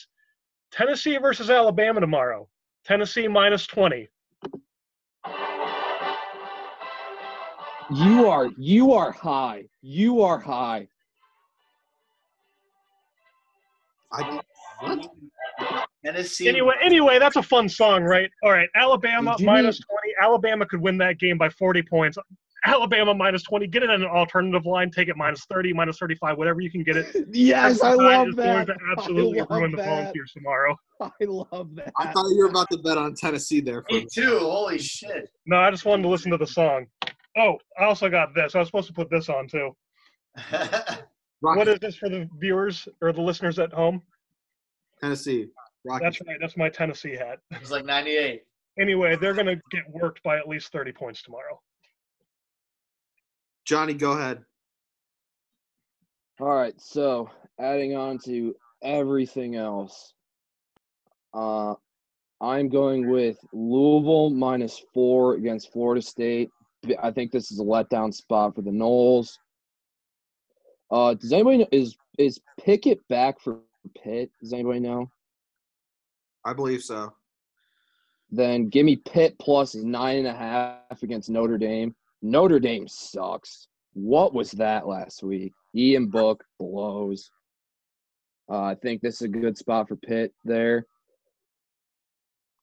Tennessee versus Alabama tomorrow. Tennessee minus twenty. You are you are high. You are high. I, what? Tennessee. Anyway, anyway, that's a fun song, right? All right, Alabama minus twenty. Alabama could win that game by forty points. Alabama minus twenty. Get it on an alternative line. Take it minus thirty, minus thirty-five, whatever you can get it. Yes, I love that. Going to absolutely ruin the Volunteers tomorrow. I love that. I thought you were about to bet on Tennessee there. Me too. Holy shit. No, I just wanted to listen to the song. Oh, I also got this. I was supposed to put this on too. What is this for the viewers or the listeners at home? Tennessee. Rocky. That's right. That's my Tennessee hat. It was like ninety-eight. Anyway, they're going to get worked by at least thirty points tomorrow. Johnny, go ahead. All right. So, adding on to everything else, uh, I'm going with Louisville minus four against Florida State. I think this is a letdown spot for the Noles. Uh, does anybody know? Is, is Pickett back for Pitt? Does anybody know? I believe so. Then give me Pitt plus nine and a half against Notre Dame. Notre Dame sucks. What was that last week? Ian Book blows. Uh, I think this is a good spot for Pitt there.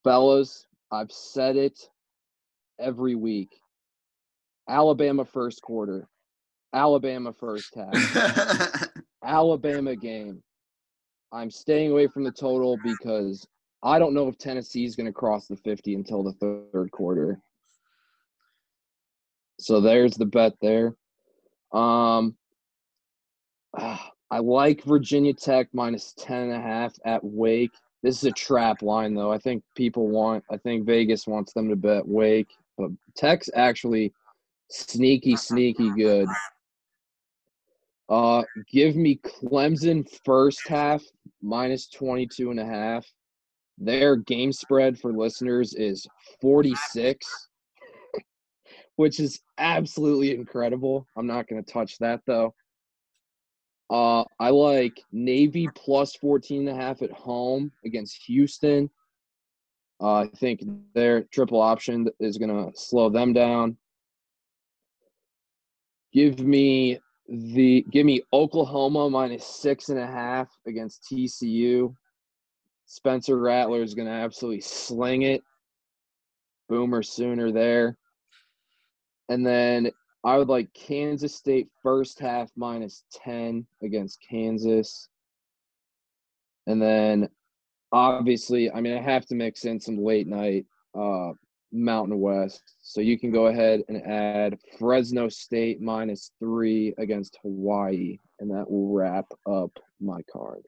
Fellas, I've said it every week. Alabama first quarter. Alabama first half. Alabama game. I'm staying away from the total because I don't know if Tennessee is going to cross the fifty until the third quarter. So there's the bet there. Um, I like Virginia Tech minus ten and a half at Wake. This is a trap line, though. I think people want – I think Vegas wants them to bet Wake. But Tech's actually sneaky, sneaky good. Uh, give me Clemson first half minus twenty-two and a half. Their game spread for listeners is forty-six. Which is absolutely incredible. I'm not going to touch that, though. Uh, I like Navy plus fourteen and a half at home against Houston. Uh, I think their triple option is going to slow them down. Give me the give me Oklahoma minus six and a half against T C U. Spencer Rattler is going to absolutely sling it. Boomer Sooner there. And then I would like Kansas State first half minus ten against Kansas. And then, obviously, I mean, I have to mix in some late night uh, Mountain West. So you can go ahead and add Fresno State minus three against Hawaii. And that will wrap up my card.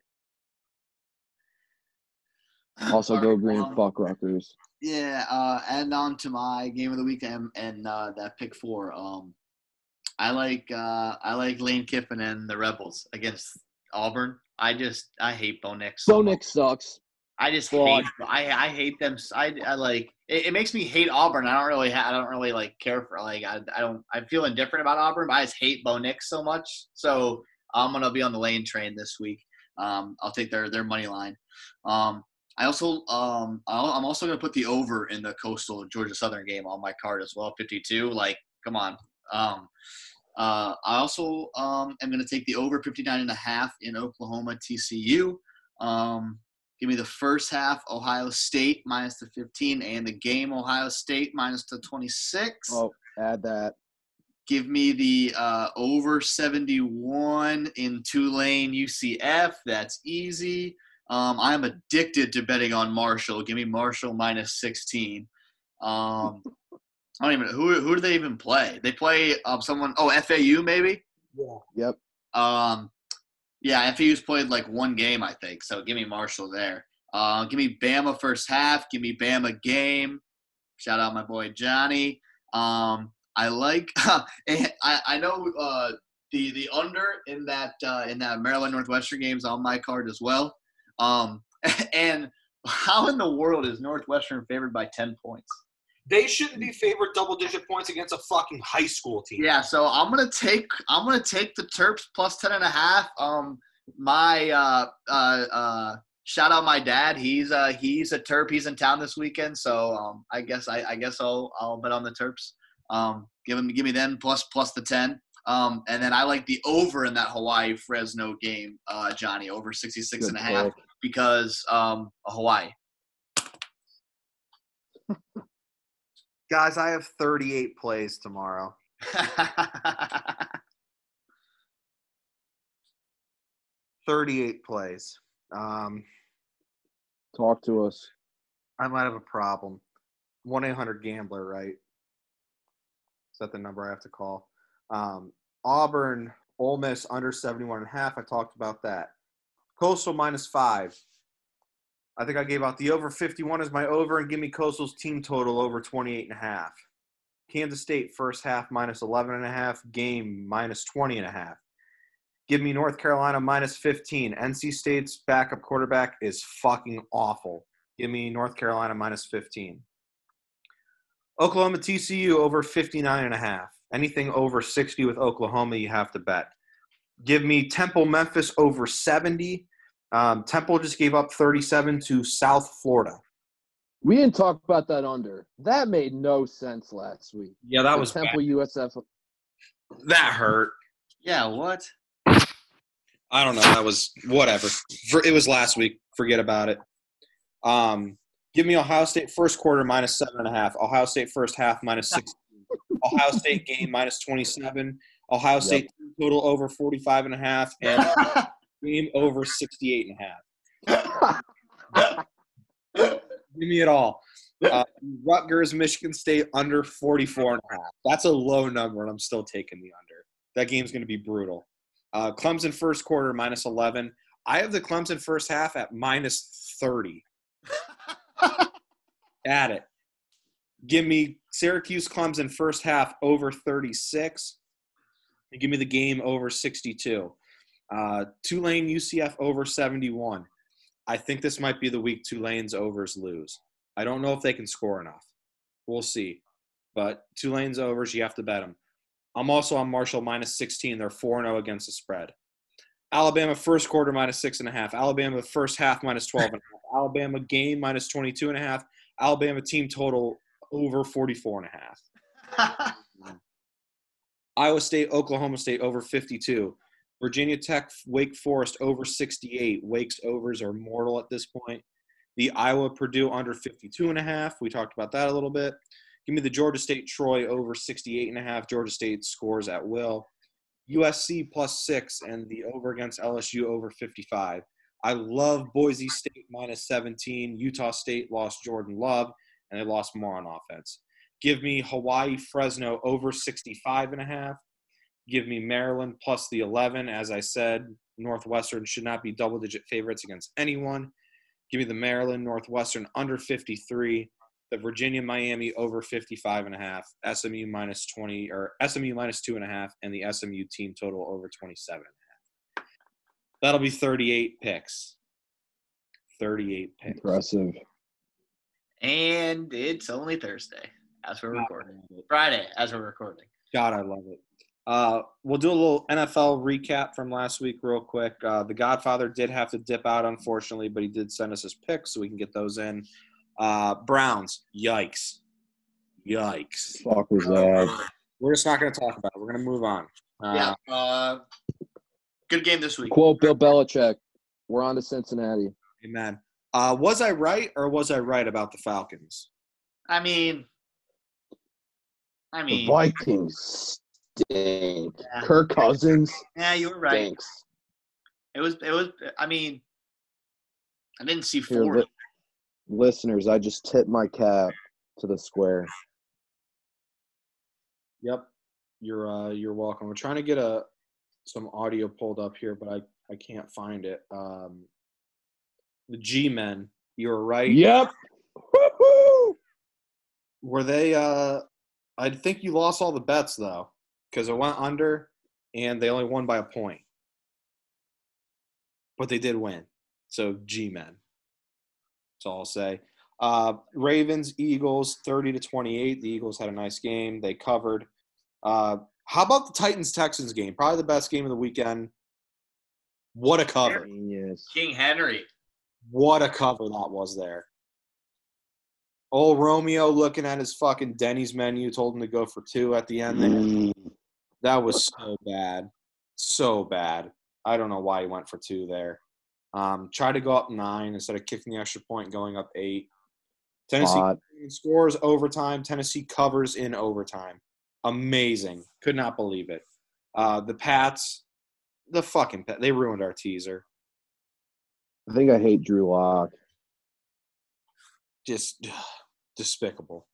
Also, go green, um, fuck Rutgers. Yeah, uh, and on to my game of the week and, and uh, that pick four. Um, I like uh, I like Lane Kiffin and the Rebels against Auburn. I just I hate Bo Nix. So Bo Nix sucks. I just Fraud. hate I I hate them. I, I like it, it makes me hate Auburn. I don't really ha- I don't really like care for like I I don't I feel indifferent about Auburn. But I just hate Bo Nix so much. So I'm gonna be on the Lane train this week. Um, I'll take their their money line. Um. I also um, – I'm also going to put the over in the Coastal Georgia Southern game on my card as well, fifty-two. Like, come on. Um, uh, I also um, am going to take the over fifty-nine and a half in Oklahoma T C U. Um, give me the first half, Ohio State minus the fifteen, and the game, Ohio State minus the twenty-six. Oh, add that. Give me the uh, over seventy-one in Tulane U C F. That's easy. Um, I'm addicted to betting on Marshall. Give me Marshall minus sixteen. Um, I don't even know. Who, who do they even play? They play um, someone – oh, F A U maybe? Yeah. Yep. Um, yeah, F A U's played like one game, I think. So, give me Marshall there. Uh, give me Bama first half. Give me Bama game. Shout out my boy Johnny. Um, I like – I, I know uh, the, the under in that, uh, in that Maryland Northwestern game is on my card as well. Um, and how in the world is Northwestern favored by ten points? They shouldn't be favored double-digit points against a fucking high school team. Yeah, so I'm gonna take I'm gonna take the Terps plus ten and a half. Um, my uh uh uh shout out my dad. He's uh he's a Terp. He's in town this weekend, so um I guess I, I guess I'll I'll bet on the Terps. Um, give him give me them plus plus the ten. Um, and then I like the over in that Hawaii Fresno game, uh, Johnny, over sixty-six and a half. because um, of Hawaii. Guys, I have thirty-eight plays tomorrow. thirty-eight plays. Um, Talk to us. I might have a problem. one eight hundred gambler, right? Is that the number I have to call? Um, Auburn, Ole Miss, under seventy-one and a half. I talked about that. Coastal minus five. I think I gave out the over fifty-one as my over, and give me Coastal's team total over twenty-eight and a half. Kansas State first half minus eleven and a half, game minus twenty and a half. Give me North Carolina minus fifteen. N C State's backup quarterback is fucking awful. Give me North Carolina minus fifteen. Oklahoma T C U over fifty-nine and a half. Anything over sixty with Oklahoma, you have to bet. Give me Temple Memphis over seventy. Um, Temple just gave up thirty-seven to South Florida. We didn't talk about that under. That made no sense last week. Yeah, that the was Temple bad. U S F. That hurt. Yeah, what? I don't know. That was whatever. It was last week. Forget about it. Um, give me Ohio State first quarter minus seven and a half. Ohio State first half minus sixteen. Ohio State game minus twenty-seven. Ohio State yep. total over forty-five and a half, and uh, game over sixty-eight and a half. Give me it all. Uh, Rutgers, Michigan State under forty-four and a half. That's a low number, and I'm still taking the under. That game's going to be brutal. Uh, Clemson first quarter minus eleven. I have the Clemson first half at minus thirty. At it. Give me Syracuse Clemson first half over thirty-six. And give me the game over sixty-two. Uh, Tulane U C F over seventy-one. I think this might be the week Tulane's overs lose. I don't know if they can score enough. We'll see. But Tulane's overs, you have to bet them. I'm also on Marshall minus sixteen. They're four and oh against the spread. Alabama first quarter minus six and a half. Alabama first half minus twelve and a half. Alabama game minus twenty-two and a half. Alabama team total over forty-four and a half. Iowa State, Oklahoma State over fifty-two. Virginia Tech, Wake Forest over sixty-eight. Wake's overs are mortal at this point. The Iowa Purdue under fifty-two and a half. We talked about that a little bit. Give me the Georgia State Troy over sixty-eight and a half. Georgia State scores at will. U S C plus six and the over against L S U over fifty-five. I love Boise State minus seventeen. Utah State lost Jordan Love, and they lost more on offense. Give me Hawaii Fresno over sixty-five and a half. Give me Maryland plus the eleven. As I said, Northwestern should not be double-digit favorites against anyone. Give me the Maryland Northwestern under fifty-three. The Virginia Miami over fifty-five and a half. S M U minus twenty or S M U minus two and a half, and the S M U team total over twenty-seven and a half. That'll be thirty-eight picks. thirty-eight picks. Impressive. And it's only Thursday as we're recording. Friday as we're recording. God, I love it. Uh, we'll do a little N F L recap from last week real quick. Uh, the Godfather did have to dip out, unfortunately, but he did send us his picks, so we can get those in. Uh, Browns, yikes. Yikes. Fuck was that? We're just not going to talk about it. We're going to move on. Uh, yeah. Uh, good game this week. Quote Bill Belichick. We're on to Cincinnati. Amen. Uh, was I right or was I right about the Falcons? I mean, I mean. The Vikings. Dang. Yeah. Kirk Cousins. Yeah, you were right. Thanks. It was, it was, I mean, I didn't see four. Here, li- listeners, I just tipped my cap to the square. Yep. You're, uh, you're welcome. We're trying to get a, some audio pulled up here, but I, I can't find it. Um, the G-Men, you were right. Yep. Woo-hoo! Were they, uh, I think you lost all the bets though. Because it went under, and they only won by a point. But they did win. So, G-Men. That's all I'll say. Uh, Ravens, Eagles, thirty to twenty-eight. The Eagles had a nice game. They covered. Uh, how about the Titans-Texans game? Probably the best game of the weekend. What a cover. Yes. King Henry. What a cover that was there. Old Romeo looking at his fucking Denny's menu, told him to go for two at the end there. Mm. That was so bad. So bad. I don't know why he went for two there. Um, try to go up nine instead of kicking the extra point, going up eight. Tennessee Odd. scores overtime. Tennessee covers in overtime. Amazing. Could not believe it. Uh, the Pats, the fucking – they ruined our teaser. I think I hate Drew Lock. Just ugh, despicable.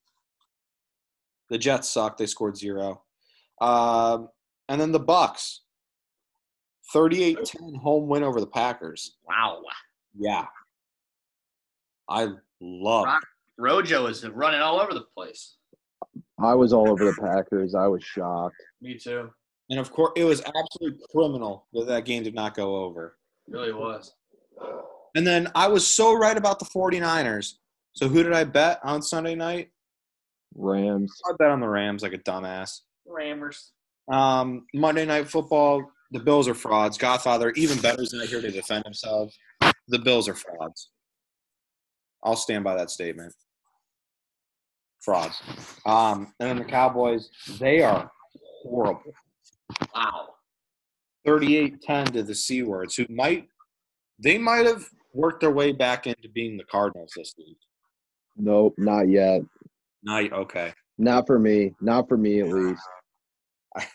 The Jets suck. They scored zero. Uh, and then the Bucks. thirty-eight ten home win over the Packers. Wow. Yeah. I love it. Rojo is running all over the place. I was all over the Packers. I was shocked. Me too. And, of course, it was absolutely criminal that that game did not go over. It really was. And then I was so right about the 49ers. So who did I bet on Sunday night? Rams. I bet on the Rams like a dumbass. Rammers. Um, Monday Night Football, the Bills are frauds. Godfather, even better, is not here to defend himself. The Bills are frauds. I'll stand by that statement. Frauds. Um, and then the Cowboys, they are horrible. Wow. thirty-eight ten to the C-Words, who might – they might have worked their way back into being the Cardinals this week. Nope, not yet. Not okay. Not for me. Not for me, at least. I,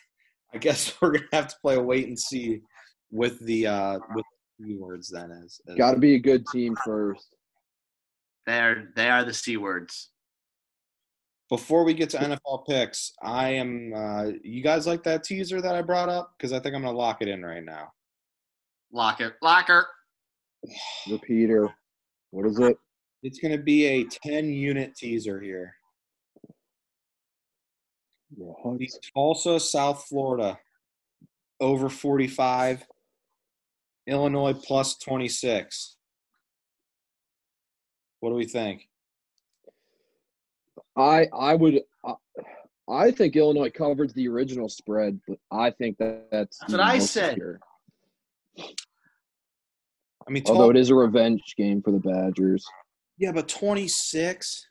I guess we're going to have to play a wait and see with the uh, with the C-Words then. As, as Got to be a good team first. They are, they are the C-Words. Before we get to N F L picks, I am uh, – you guys like that teaser that I brought up? Because I think I'm going to lock it in right now. Lock it. Locker. Repeater. What is it? It's going to be a ten-unit teaser here. What? Tulsa, South Florida, over forty-five. Illinois plus twenty-six. What do we think? I I would – I think Illinois covers the original spread, but I think that that's – That's what I said. Secure. I mean, although it is a revenge game for the Badgers. Yeah, but twenty-six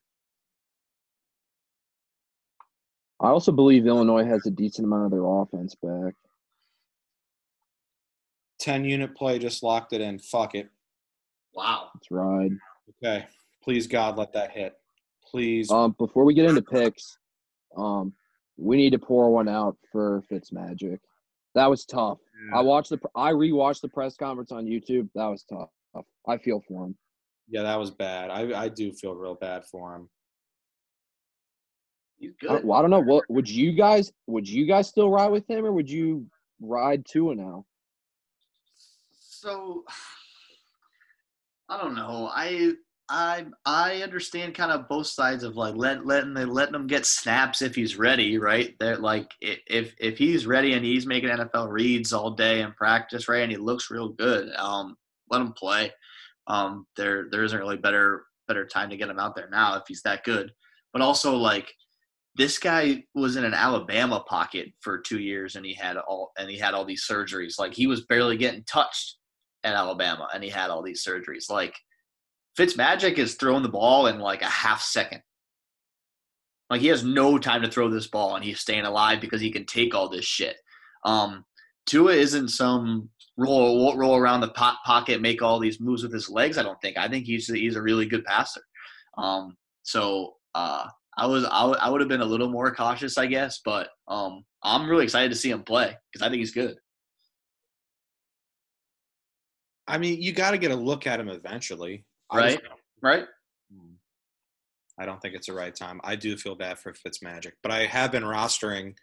– I also believe Illinois has a decent amount of their offense back. ten-unit play, just locked it in. Fuck it. Wow. Let's ride. Okay. Please, God, let that hit. Please. Um, before we get into picks, um, we need to pour one out for Fitzmagic. That was tough. Yeah. I watched the. I rewatched the press conference on YouTube. That was tough. I feel for him. Yeah, that was bad. I I do feel real bad for him. He's good. I, well, I don't know. What would you guys? Would you guys still ride with him, or would you ride Tua now? So, I don't know. I I I understand kind of both sides of like let letting the, letting him get snaps if he's ready, right? That like if if he's ready and he's making N F L reads all day in practice, right? And he looks real good. Um, let him play. Um, there there isn't really better better time to get him out there now if he's that good. But also like. This guy was in an Alabama pocket for two years, and he had all and he had all these surgeries. Like he was barely getting touched at Alabama, and he had all these surgeries. Like Fitzmagic is throwing the ball in like a half second. Like he has no time to throw this ball, and he's staying alive because he can take all this shit. Um, Tua isn't some roll roll around the pot pocket, make all these moves with his legs. I don't think. I think he's he's a really good passer. Um, so. Uh, I was I, w- I would have been a little more cautious, I guess, but um, I'm really excited to see him play because I think he's good. I mean, you got to get a look at him eventually, right? I right. I don't think it's the right time. I do feel bad for Fitzmagic, but I have been rostering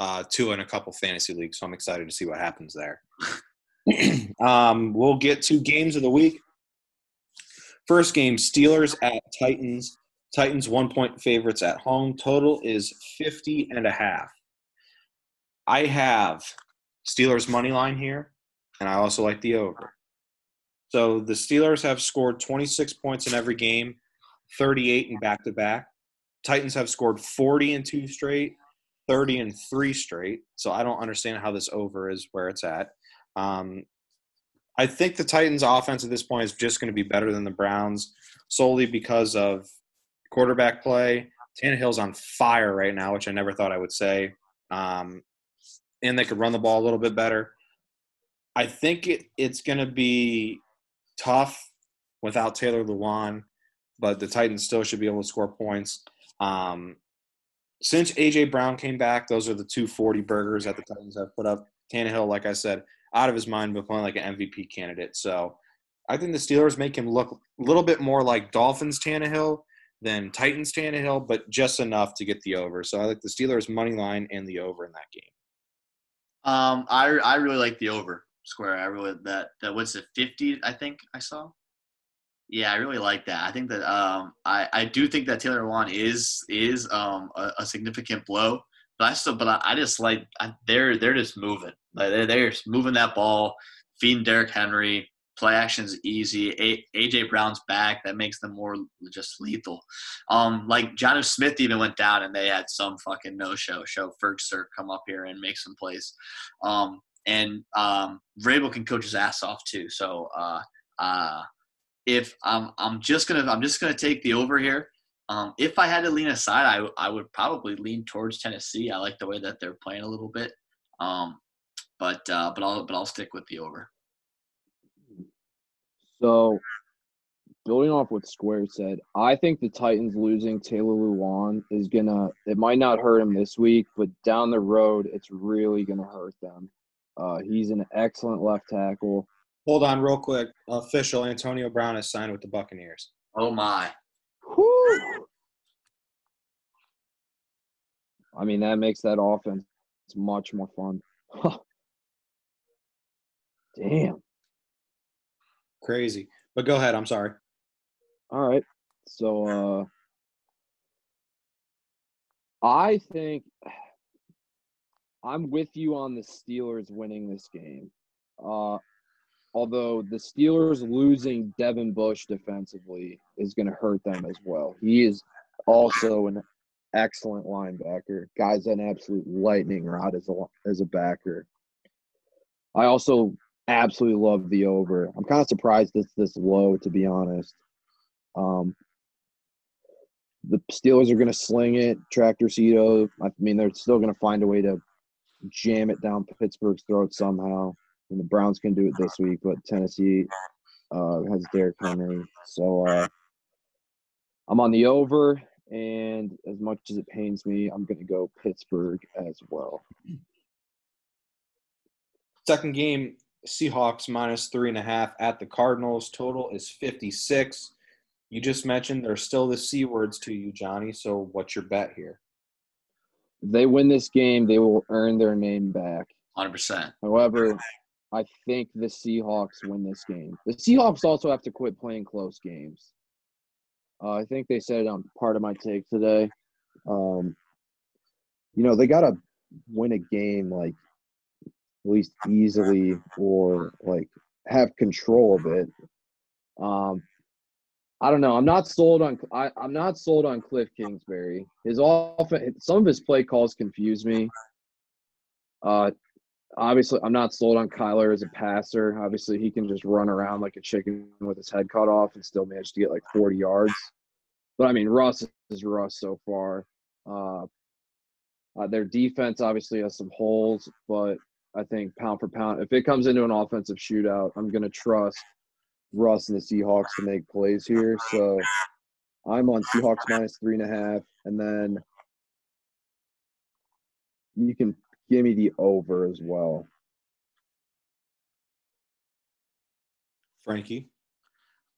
uh, two in a couple fantasy leagues, so I'm excited to see what happens there. um, we'll get to games of the week. First game: Steelers at Titans. Titans one-point favorites at home. Total is fifty and a half. I have Steelers money line here, and I also like the over. So the Steelers have scored twenty-six points in every game, thirty-eight in back-to-back. Titans have scored forty in two straight, thirty in three straight. So I don't understand how this over is where it's at. Um, I think the Titans' offense at this point is just going to be better than the Browns solely because of – quarterback play. Tannehill's on fire right now, which I never thought I would say. Um, and they could run the ball a little bit better. I think it, it's going to be tough without Taylor Lewan, but the Titans still should be able to score points. Um, since A J. Brown came back, those are the two forty burgers that the Titans have put up. Tannehill, like I said, out of his mind, but playing like an M V P candidate. So I think the Steelers make him look a little bit more like Dolphins Tannehill than Titans Tannehill, but just enough to get the over. So I like the Steelers money line and the over in that game. Um, I I really like the over square. I really that that was the fifty. I think I saw. Yeah, I really like that. I think that um, I I do think that Taylor Lewan is is um a, a significant blow, but I still but I, I just like I, they're they're just moving like they're they're just moving that ball, feeding Derrick Henry. Play action's easy. A, AJ Brown's back. That makes them more just lethal. Um, like Jonnu Smith even went down and they had some fucking no-show. Show Ferguson come up here and make some plays. Um, and um, Rabel can coach his ass off too. So uh, uh, if um, I'm just gonna, I'm just gonna take the over here. Um, if I had to lean aside, I I would probably lean towards Tennessee. I like the way that they're playing a little bit. Um, but uh, but I'll but I'll stick with the over. So, building off what Square said, I think the Titans losing Taylor Lewan is going to – it might not hurt him this week, but down the road, it's really going to hurt them. Uh, he's an excellent left tackle. Hold on real quick. Official, Antonio Brown has signed with the Buccaneers. Oh, my. Woo! I mean, that makes that offense much more fun. Damn. Crazy, but go ahead. I'm sorry. All right. So, uh, I think I'm with you on the Steelers winning this game. Uh, although the Steelers losing Devin Bush defensively is going to hurt them as well. He is also an excellent linebacker. Guy's an absolute lightning rod as a, as a backer. I also absolutely love the over. I'm kind of surprised it's this low, to be honest. Um, the Steelers are going to sling it, Tractorcito. I mean, they're still going to find a way to jam it down Pittsburgh's throat somehow. And the Browns can do it this week, but Tennessee uh, has Derrick Henry. So uh, I'm on the over, and as much as it pains me, I'm going to go Pittsburgh as well. Second game. Seahawks minus three and a half at the Cardinals. Total is fifty-six. You just mentioned there's still the C words to you, Johnny. So what's your bet here? If they win this game, they will earn their name back. one hundred percent. However, I think the Seahawks win this game. The Seahawks also have to quit playing close games. Uh, I think they said on part of my take today. Um, you know, they got to win a game like at least easily or, like, have control of it. Um, I don't know. I'm not sold on I, I'm not sold on Cliff Kingsbury. His offense, some of his play calls confuse me. Uh, obviously, I'm not sold on Kyler as a passer. Obviously, he can just run around like a chicken with his head cut off and still manage to get, like, forty yards. But, I mean, Russ is Russ so far. Uh, uh, their defense obviously has some holes, but I think pound for pound, if it comes into an offensive shootout, I'm going to trust Russ and the Seahawks to make plays here. So I'm on Seahawks minus three and a half. And then you can give me the over as well. Frankie?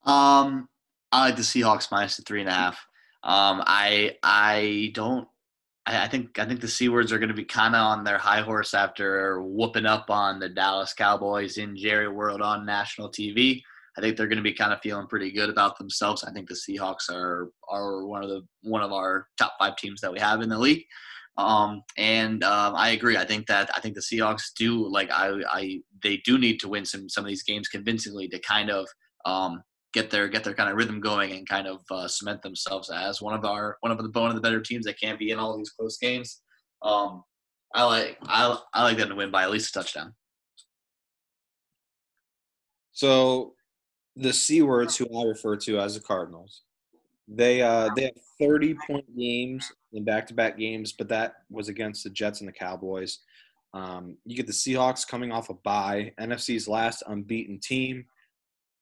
Um, I like the Seahawks minus the three and a half. Um, I I don't. I think I think the C-words are going to be kind of on their high horse after whooping up on the Dallas Cowboys in Jerry World on national T V. I think they're going to be kind of feeling pretty good about themselves. I think the Seahawks are are one of the one of our top five teams that we have in the league. Um, and um, I agree. I think that I think the Seahawks do like I, I they do need to win some some of these games convincingly to kind of um, get their get their kind of rhythm going and kind of uh, cement themselves as one of our one of the one of the better teams that can be in all these close games. Um, I like I, I like them to win by at least a touchdown. So, the C-words, who I refer to as the Cardinals, they uh, they have thirty point games in back to back games, but that was against the Jets and the Cowboys. Um, you get the Seahawks coming off a bye, N F C's last unbeaten team.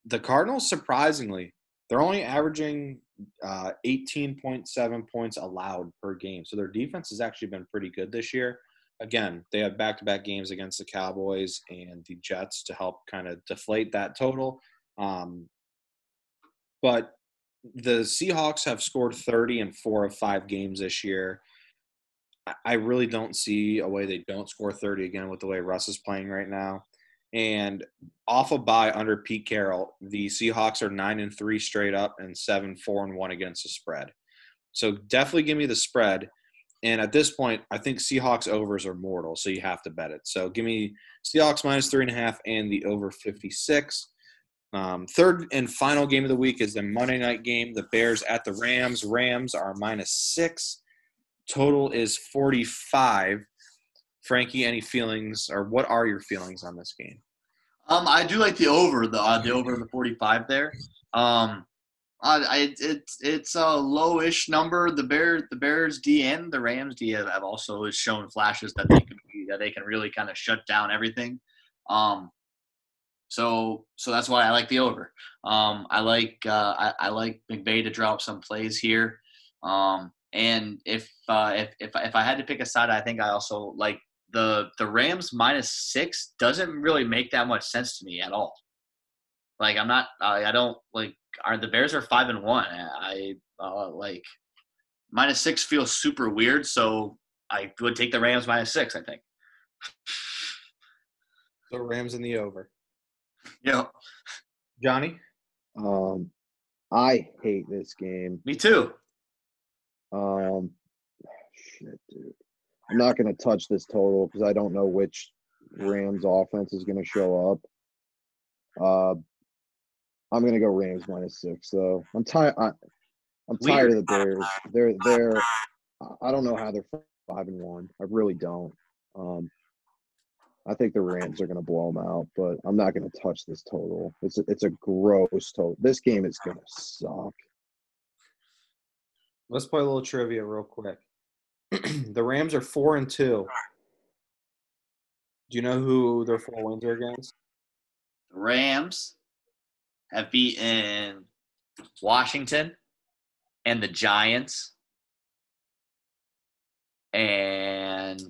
the Cardinals, surprisingly, they're only averaging uh, eighteen point seven points allowed per game. So their defense has actually been pretty good this year. Again, they have back-to-back games against the Cowboys and the Jets to help kind of deflate that total. Um, but the Seahawks have scored thirty in four of five games this year. I really don't see a way they don't score thirty again with the way Russ is playing right now. And off a bye under Pete Carroll, the Seahawks are nine and three straight up and seven four and one against the spread. So definitely give me the spread. And at this point, I think Seahawks overs are mortal, so you have to bet it. So give me Seahawks minus three and a half and the over fifty-six. Um, third and final game of the week is the Monday night game, the Bears at the Rams. Rams are minus six. Total is forty-five. Frankie, any feelings, or what are your feelings on this game? Um, I do like the over, the uh, the over in the forty-five there. Um, I, I it's it's a low-ish number. The Bears, the Bears D and the Rams D have also shown flashes that they can be, that they can really kind of shut down everything. Um, so so that's why I like the over. Um, I like uh, I, I like McVay to drop some plays here. Um. And if, uh, if if if I had to pick a side, I think I also like the the Rams minus six doesn't really make that much sense to me at all. Like I'm not, uh, I don't like. Are the Bears are five and one? I uh, like minus six feels super weird, so I would take the Rams minus six. I think. The Rams in the over. Yeah, Johnny. Um, I hate this game. Me too. Um, shit, dude. I'm not going to touch this total because I don't know which Rams offense is going to show up. Uh, I'm going to go Rams minus six, though. I'm tired. I'm tired of the Bears. They're they're. I don't know how they're five and one. I really don't. Um, I think the Rams are going to blow them out, but I'm not going to touch this total. It's a, it's a gross total. This game is going to suck. Let's play a little trivia real quick. The Rams are four and two. Do you know who their four wins are against? The Rams have beaten Washington and the Giants and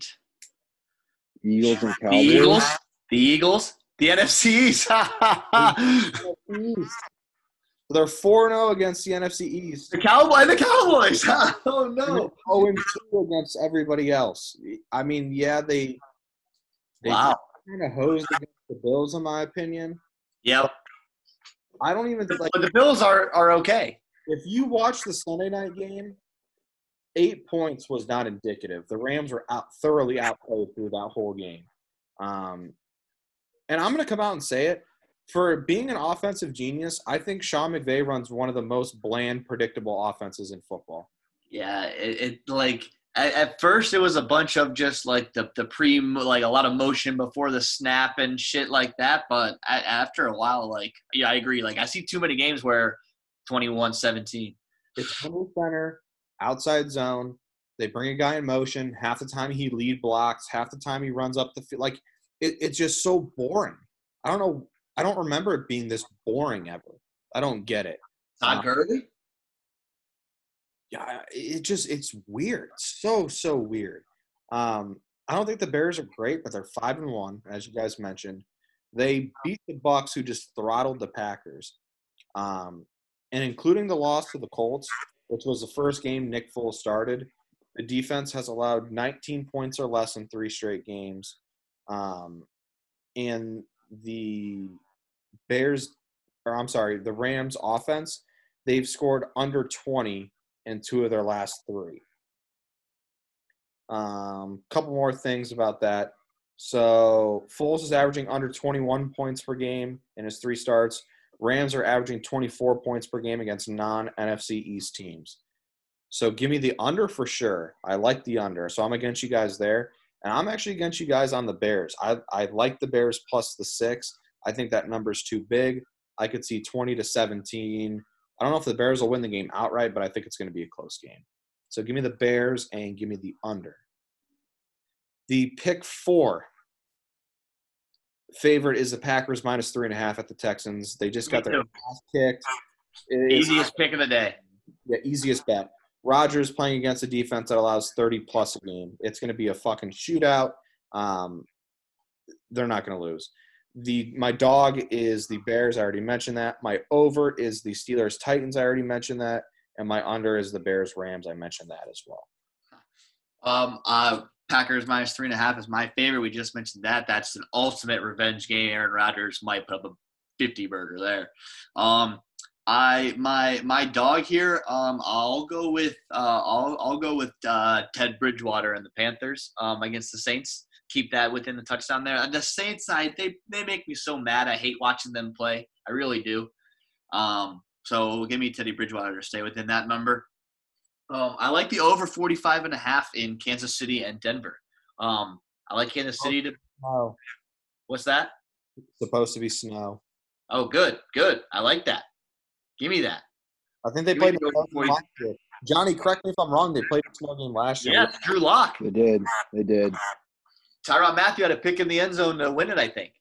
Eagles and Cowboys. The Eagles. The Eagles. The N F C East. The N F C East. They're four and oh against the N F C East. The Cowboys, the Cowboys. Oh, no. oh and two against everybody else. I mean, yeah, they, they wow. kind of hosed against the Bills, in my opinion. Yep. I don't even – like. But the Bills are, are okay. If you watch the Sunday night game, eight points was not indicative. The Rams were out thoroughly outplayed through that whole game. Um, and I'm going to come out and say it. For being an offensive genius, I think Sean McVay runs one of the most bland, predictable offenses in football. Yeah, it, it like at, at first it was a bunch of just like the the pre like a lot of motion before the snap and shit like that. But I, after a while, like yeah, I agree. Like I see too many games where twenty-one seventeen. It's under center, outside zone. They bring a guy in motion. Half the time he lead blocks. Half the time he runs up the field. Like it, it's just so boring. I don't know. I don't remember it being this boring ever. I don't get it. Todd Gurley? Um, yeah, it just – it's weird. So, so weird. Um, I don't think the Bears are great, but they're five and one, as you guys mentioned. They beat the Bucs, who just throttled the Packers. Um, and including the loss to the Colts, which was the first game Nick Foles started, the defense has allowed nineteen points or less in three straight games. Um, and the – Bears, or I'm sorry, the Rams offense, they've scored under twenty in two of their last three. Um, couple more things about that. So Foles is averaging under twenty-one points per game in his three starts. Rams are averaging twenty-four points per game against non-N F C East teams. So give me the under for sure. I like the under. So I'm against you guys there. And I'm actually against you guys on the Bears. I, I like the Bears plus the six. I think that number's too big. I could see twenty to seventeen. I don't know if the Bears will win the game outright, but I think it's going to be a close game. So give me the Bears and give me the under. The pick four favorite is the Packers minus three and a half at the Texans. They just got their ass kicked. Easiest pick of the day. Yeah, easiest bet. Rodgers playing against a defense that allows thirty plus a game. It's going to be a fucking shootout. Um, they're not going to lose. The my dog is the Bears. I already mentioned that. My over is the Steelers Titans. I already mentioned that. And my under is the Bears Rams. I mentioned that as well. Um, uh, Packers minus three and a half is my favorite. We just mentioned that. That's an ultimate revenge game. Aaron Rodgers might put up a fifty burger there. Um, I my my dog here. Um, I'll go with uh, I'll I'll go with uh, Ted Bridgewater and the Panthers um, against the Saints. Keep that within the touchdown there. The Saints side, they they make me so mad. I hate watching them play. I really do. Um, so give me Teddy Bridgewater to stay within that number. Um, I like the over forty-five and a half in Kansas City and Denver. Um, I like Kansas City to. Oh. What's that? It's supposed to be snow. Oh, good, good. I like that. Give me that. I think they Give played a snow game last year. Johnny, correct me if I'm wrong. They played a snow game last year. Yeah, Drew Lock. They did. They did. Tyrann Mathieu had a pick in the end zone to win it, I think.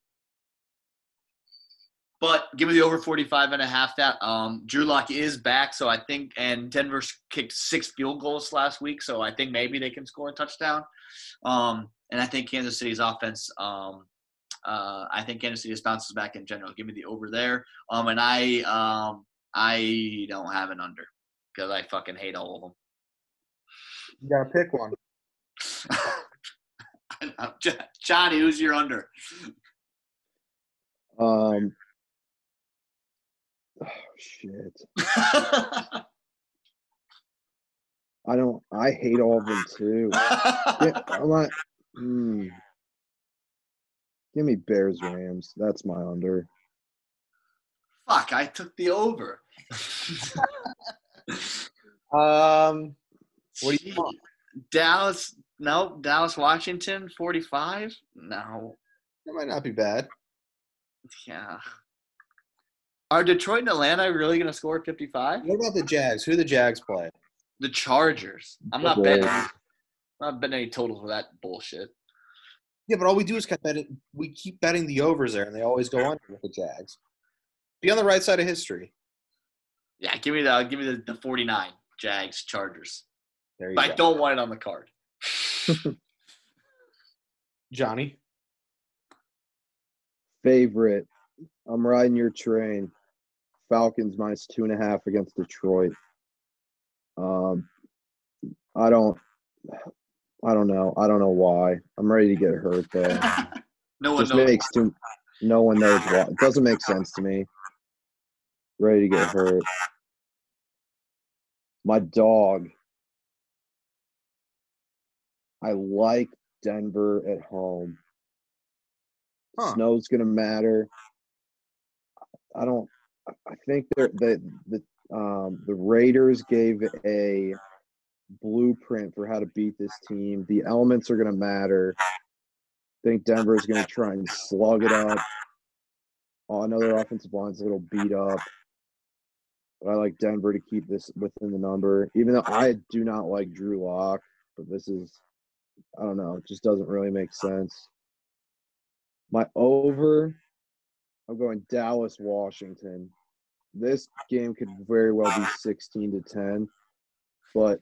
But give me the over forty-five and a half that. Um, Drew Lock is back, so I think – and Denver kicked six field goals last week, so I think maybe they can score a touchdown. Um, and I think Kansas City's offense um, – uh, I think Kansas City just bounces back in general. Give me the over there. Um, and I um, I don't have an under because I fucking hate all of them. You got to pick one. Johnny, who's your under? Um. Oh, shit. I don't. I hate all of them too. Yeah, I'm not, mm, give me Bears Rams. That's my under. Fuck! I took the over. um. What do you want? Dallas. No, Dallas, Washington, forty-five. No, that might not be bad. Yeah. Are Detroit and Atlanta really going to score fifty-five? What about the Jags? Who the Jags play? The Chargers. I'm not betting. I'm not betting any totals for that bullshit. Yeah, but all we do is keep betting. We keep betting the overs there, and they always go under with the Jags. Be on the right side of history. Yeah, give me the give me the, the forty-nine Jags Chargers. There you but go. I don't want it on the card. Johnny, favorite. I'm riding your train. Falcons minus two and a half against Detroit. Um, I don't, I don't know. I don't know why. I'm ready to get hurt though. no one Just knows. Makes too, no one knows why. It doesn't make sense to me. Ready to get hurt. My dog. I like Denver at home. Huh. Snow's gonna matter. I don't. I think they're, the the um, the Raiders gave a blueprint for how to beat this team. The elements are gonna matter. I think Denver's gonna try and slug it up. Oh, I know their offensive line's a little beat up, but I like Denver to keep this within the number. Even though I do not like Drew Lock, but this is. I don't know. It just doesn't really make sense. My over, I'm going Dallas, Washington. This game could very well be sixteen to ten, but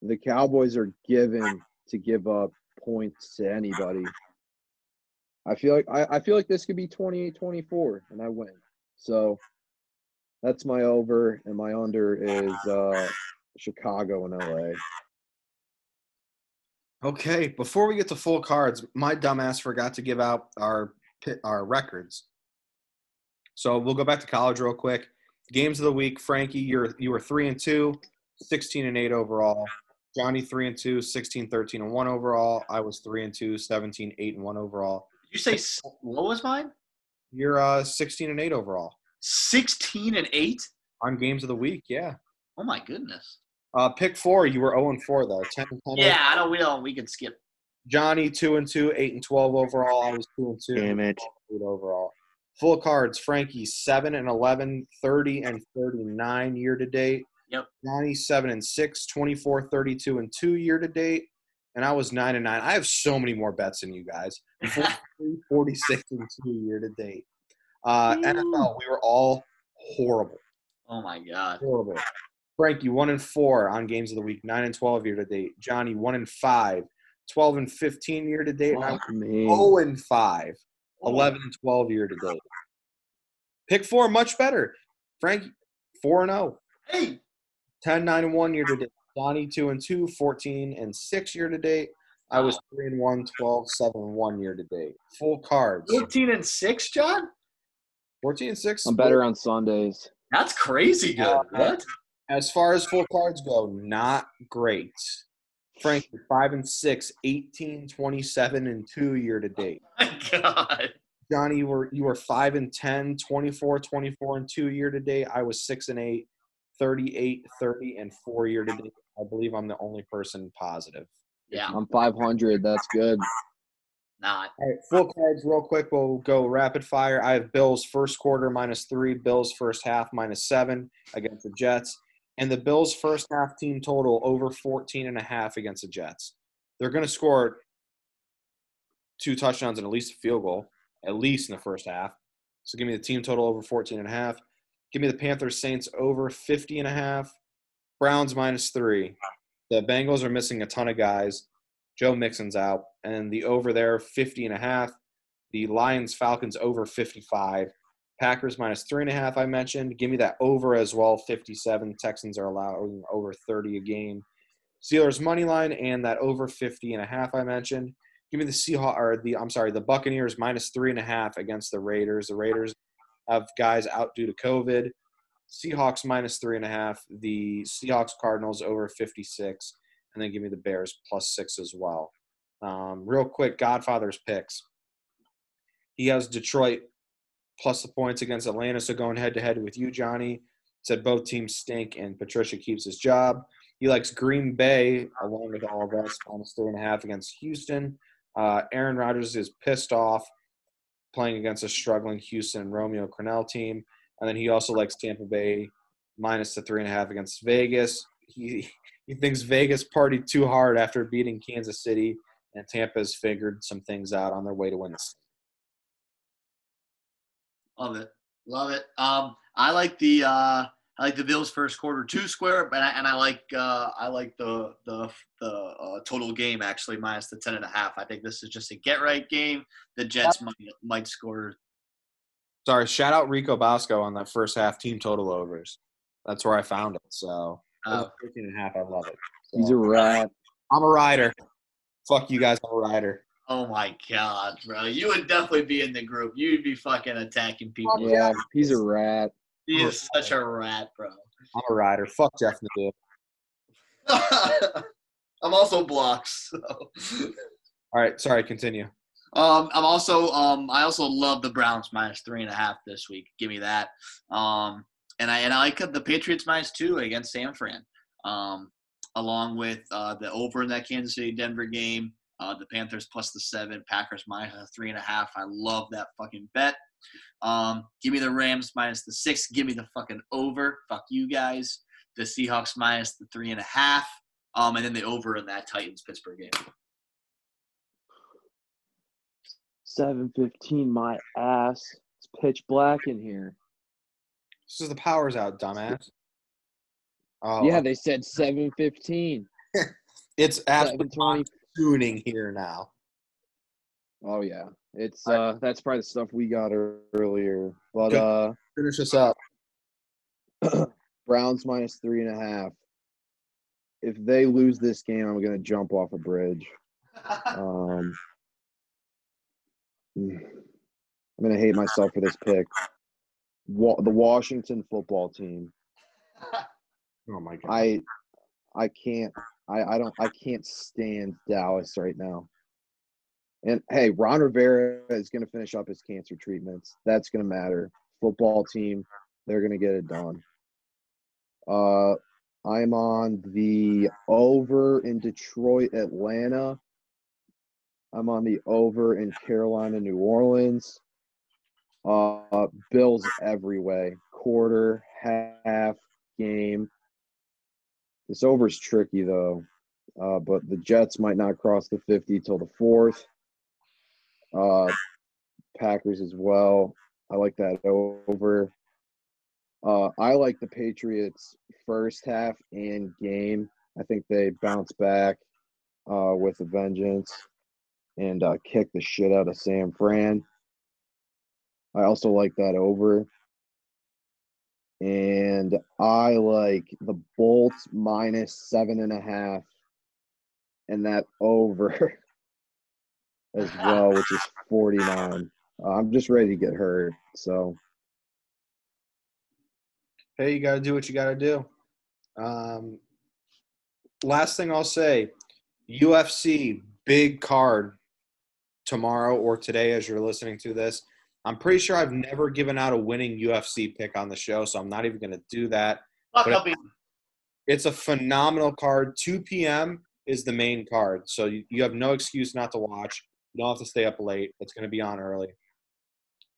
the Cowboys are given to give up points to anybody. I feel like I, I feel like this could be twenty-eight twenty-four, and I win. So that's my over, and my under is uh, Chicago and L A. Okay, before we get to full cards, my dumbass forgot to give out our our records. So we'll go back to college real quick. Games of the week, Frankie, you're you were three and two, sixteen and eight overall. Johnny three and two, sixteen thirteen and one overall. I was three and two, seventeen eight and one overall. Did you say what was mine? You're uh sixteen and eight overall. sixteen and eight on games of the week, yeah. Oh my goodness. Uh, pick four, you were oh and four, though. ten and ten yeah, I don't, we don't. We can skip. Johnny, two and two, eight and twelve overall. I was two and two. Damn it. Overall. Full cards, Frankie, seven and eleven, thirty and thirty-nine year to date. Yep. Johnny, seven and six, twenty-four, thirty-two and two year to date. and I was nine and nine. I have so many more bets than you guys. forty-six and two year to date. Uh, N F L, we were all horrible. Oh my God, horrible. Frankie, one and four on games of the week, nine and twelve year to date. Johnny, one and five, twelve and fifteen year to date. Oh, and I was zero and five, eleven and twelve year to date. Pick four, much better. Frankie, four and zero. Hey, ten nine and one year to date. Johnny, two and two, fourteen and six year to date. I was three and one, twelve, seven and one year to date. Full cards. Fourteen and six, John. Fourteen and six. I'm better on Sundays. That's crazy good. Uh, what? As far as full cards go, not great. Frank, five and six, eighteen, twenty-seven and two year to date. Oh my God. Johnny, you were you were five and ten, twenty-four, twenty-four and two year to date. I was six and eight, thirty-eight, thirty and four year to date. I believe I'm the only person positive. Yeah, I'm five hundred. That's good. Not. All right, full cards real quick. We'll go rapid fire. I have Bills first quarter minus three, Bills first half minus seven against the Jets, and the Bills first half team total over fourteen and a half against the Jets. They're going to score two touchdowns and at least a field goal, at least in the first half. So give me the team total over fourteen and a half. Give me the Panthers Saints over fifty and a half. Browns minus three. The Bengals are missing a ton of guys. Joe Mixon's out. And the over there, fifty and a half. The Lions, Falcons over fifty-five. Packers minus three and a half, I mentioned. Give me that over as well, fifty-seven. Texans are allowing over thirty a game. Steelers money line and that over fifty and a half, I mentioned. Give me the Seahawks, or the, I'm sorry, the Buccaneers minus three and a half against the Raiders. The Raiders have guys out due to COVID. Seahawks minus three and a half, the Seahawks Cardinals over fifty-six, and then give me the Bears plus six as well. Um, real quick, Godfather's picks. He has Detroit plus the points against Atlanta, so going head-to-head with you, Johnny. Said both teams stink and Patricia keeps his job. He likes Green Bay, along with all of us, minus three and a half against Houston. Uh, Aaron Rodgers is pissed off playing against a struggling Houston Romeo Crennel team. And then he also likes Tampa Bay minus the three and a half against Vegas. He he thinks Vegas partied too hard after beating Kansas City, and Tampa's figured some things out on their way to win this. Love it, love it. Um, I like the uh, I like the Bills first quarter two square, but I, and I like uh, I like the the the uh, total game actually minus the ten and a half. I think this is just a get right game. The Jets might might score. Sorry, shout out Rico Bosco on that first half team total overs. That's where I found it. So, oh. fifteen and a half, I love it. So, he's a ride. I'm a rider. Fuck you guys, I'm a rider. Oh, my God, bro. You would definitely be in the group. You'd be fucking attacking people. Oh, yeah, he's a rat. He is I'm such a rat, bro. I'm a rider. Fuck Jeff Nadeau. I'm also blocks. So. All right, sorry, continue. Um, I'm also um, I also love the Browns minus three and a half this week. Give me that. Um, and I and I like the Patriots minus two against San Fran, um, along with uh, the over in that Kansas City Denver game. Uh, the Panthers plus the seven, Packers minus the three and a half. I love that fucking bet. Um, give me the Rams minus the six. Give me the fucking over. Fuck you guys. The Seahawks minus the three and a half. Um, and then the over in that Titans Pittsburgh game. seven fifteen, my ass. It's pitch black in here. This is the power's out, dumbass. Oh. Yeah, they said seven fifteen. It's absolutely tuning here now. Oh, yeah. It's uh, that's probably the stuff we got earlier. But uh, finish this up. Browns minus three and a half. If they lose this game, I'm going to jump off a bridge. Um... I'm going to hate myself for this pick. Wa- the Washington football team. Oh my God. I I can't I, I don't I can't stand Dallas right now. And hey, Ron Rivera is going to finish up his cancer treatments. That's going to matter. Football team, they're going to get it done. Uh I'm on the over in Detroit, Atlanta. I'm on the over in Carolina, New Orleans. Uh, Bills every way. Quarter, half, game. This over's tricky, though. uh, but the Jets might not cross the fifty till the fourth. Uh, Packers as well. I like that over. Uh, I like the Patriots first half and game. I think they bounce back uh, with a vengeance and uh, kick the shit out of San Fran. I also like that over. And I like the Bolts minus seven and a half and that over as well, which is forty-nine. Uh, I'm just ready to get hurt, so. Hey, you got to do what you got to do. Um, last thing I'll say, U F C, big card tomorrow or today as you're listening to this. I'm pretty sure I've never given out a winning U F C pick on the show, so I'm not even going to do that. But it, it's a phenomenal card. two p.m. is the main card, so you, you have no excuse not to watch. You don't have to stay up late. It's going to be on early.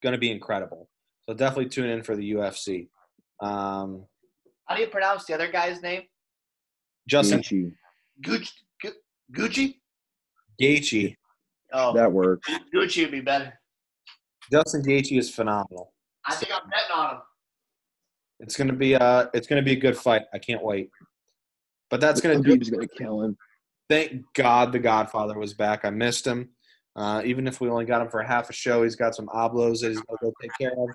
Going to be incredible. So definitely tune in for the U F C. Um, How do you pronounce the other guy's name? Justin. Gucci. Gucci? Gucci? Gaethje. Oh, that works. Gucci would be better. Justin Gaethje is phenomenal. I think I'm betting on him. It's gonna be uh it's gonna be a good fight. I can't wait. But that's gonna do. He's gonna kill him. Thank God the Godfather was back. I missed him. Uh, even if we only got him for half a show, he's got some oblos that he's gonna go take care of.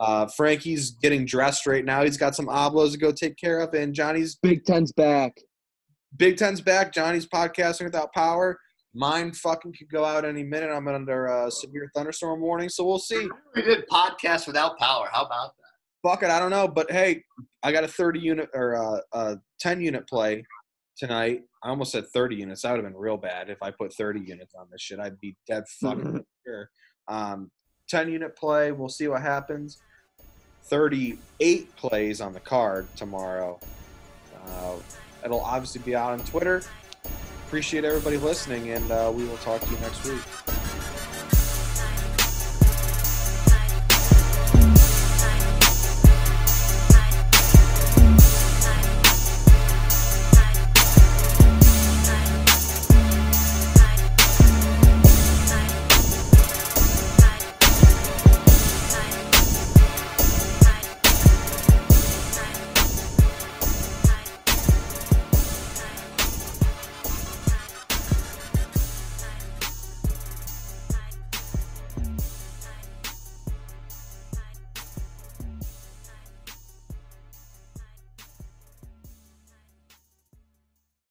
Uh, Frankie's getting dressed right now. He's got some oblos to go take care of, and Johnny's Big Ten's back. Big Ten's back. Johnny's podcasting without power. Mine fucking could go out any minute. I'm under a severe thunderstorm warning, so we'll see. We did podcast without power. How about that? Fuck it, I don't know. But, hey, I got a thirty-unit or a, a ten-unit play tonight. I almost said thirty units. That would have been real bad if I put thirty units on this shit. I'd be dead fucking sure. Um, ten-unit play. We'll see what happens. thirty-eight plays on the card tomorrow. Uh, it'll obviously be out on Twitter. Appreciate everybody listening, and uh, we will talk to you next week.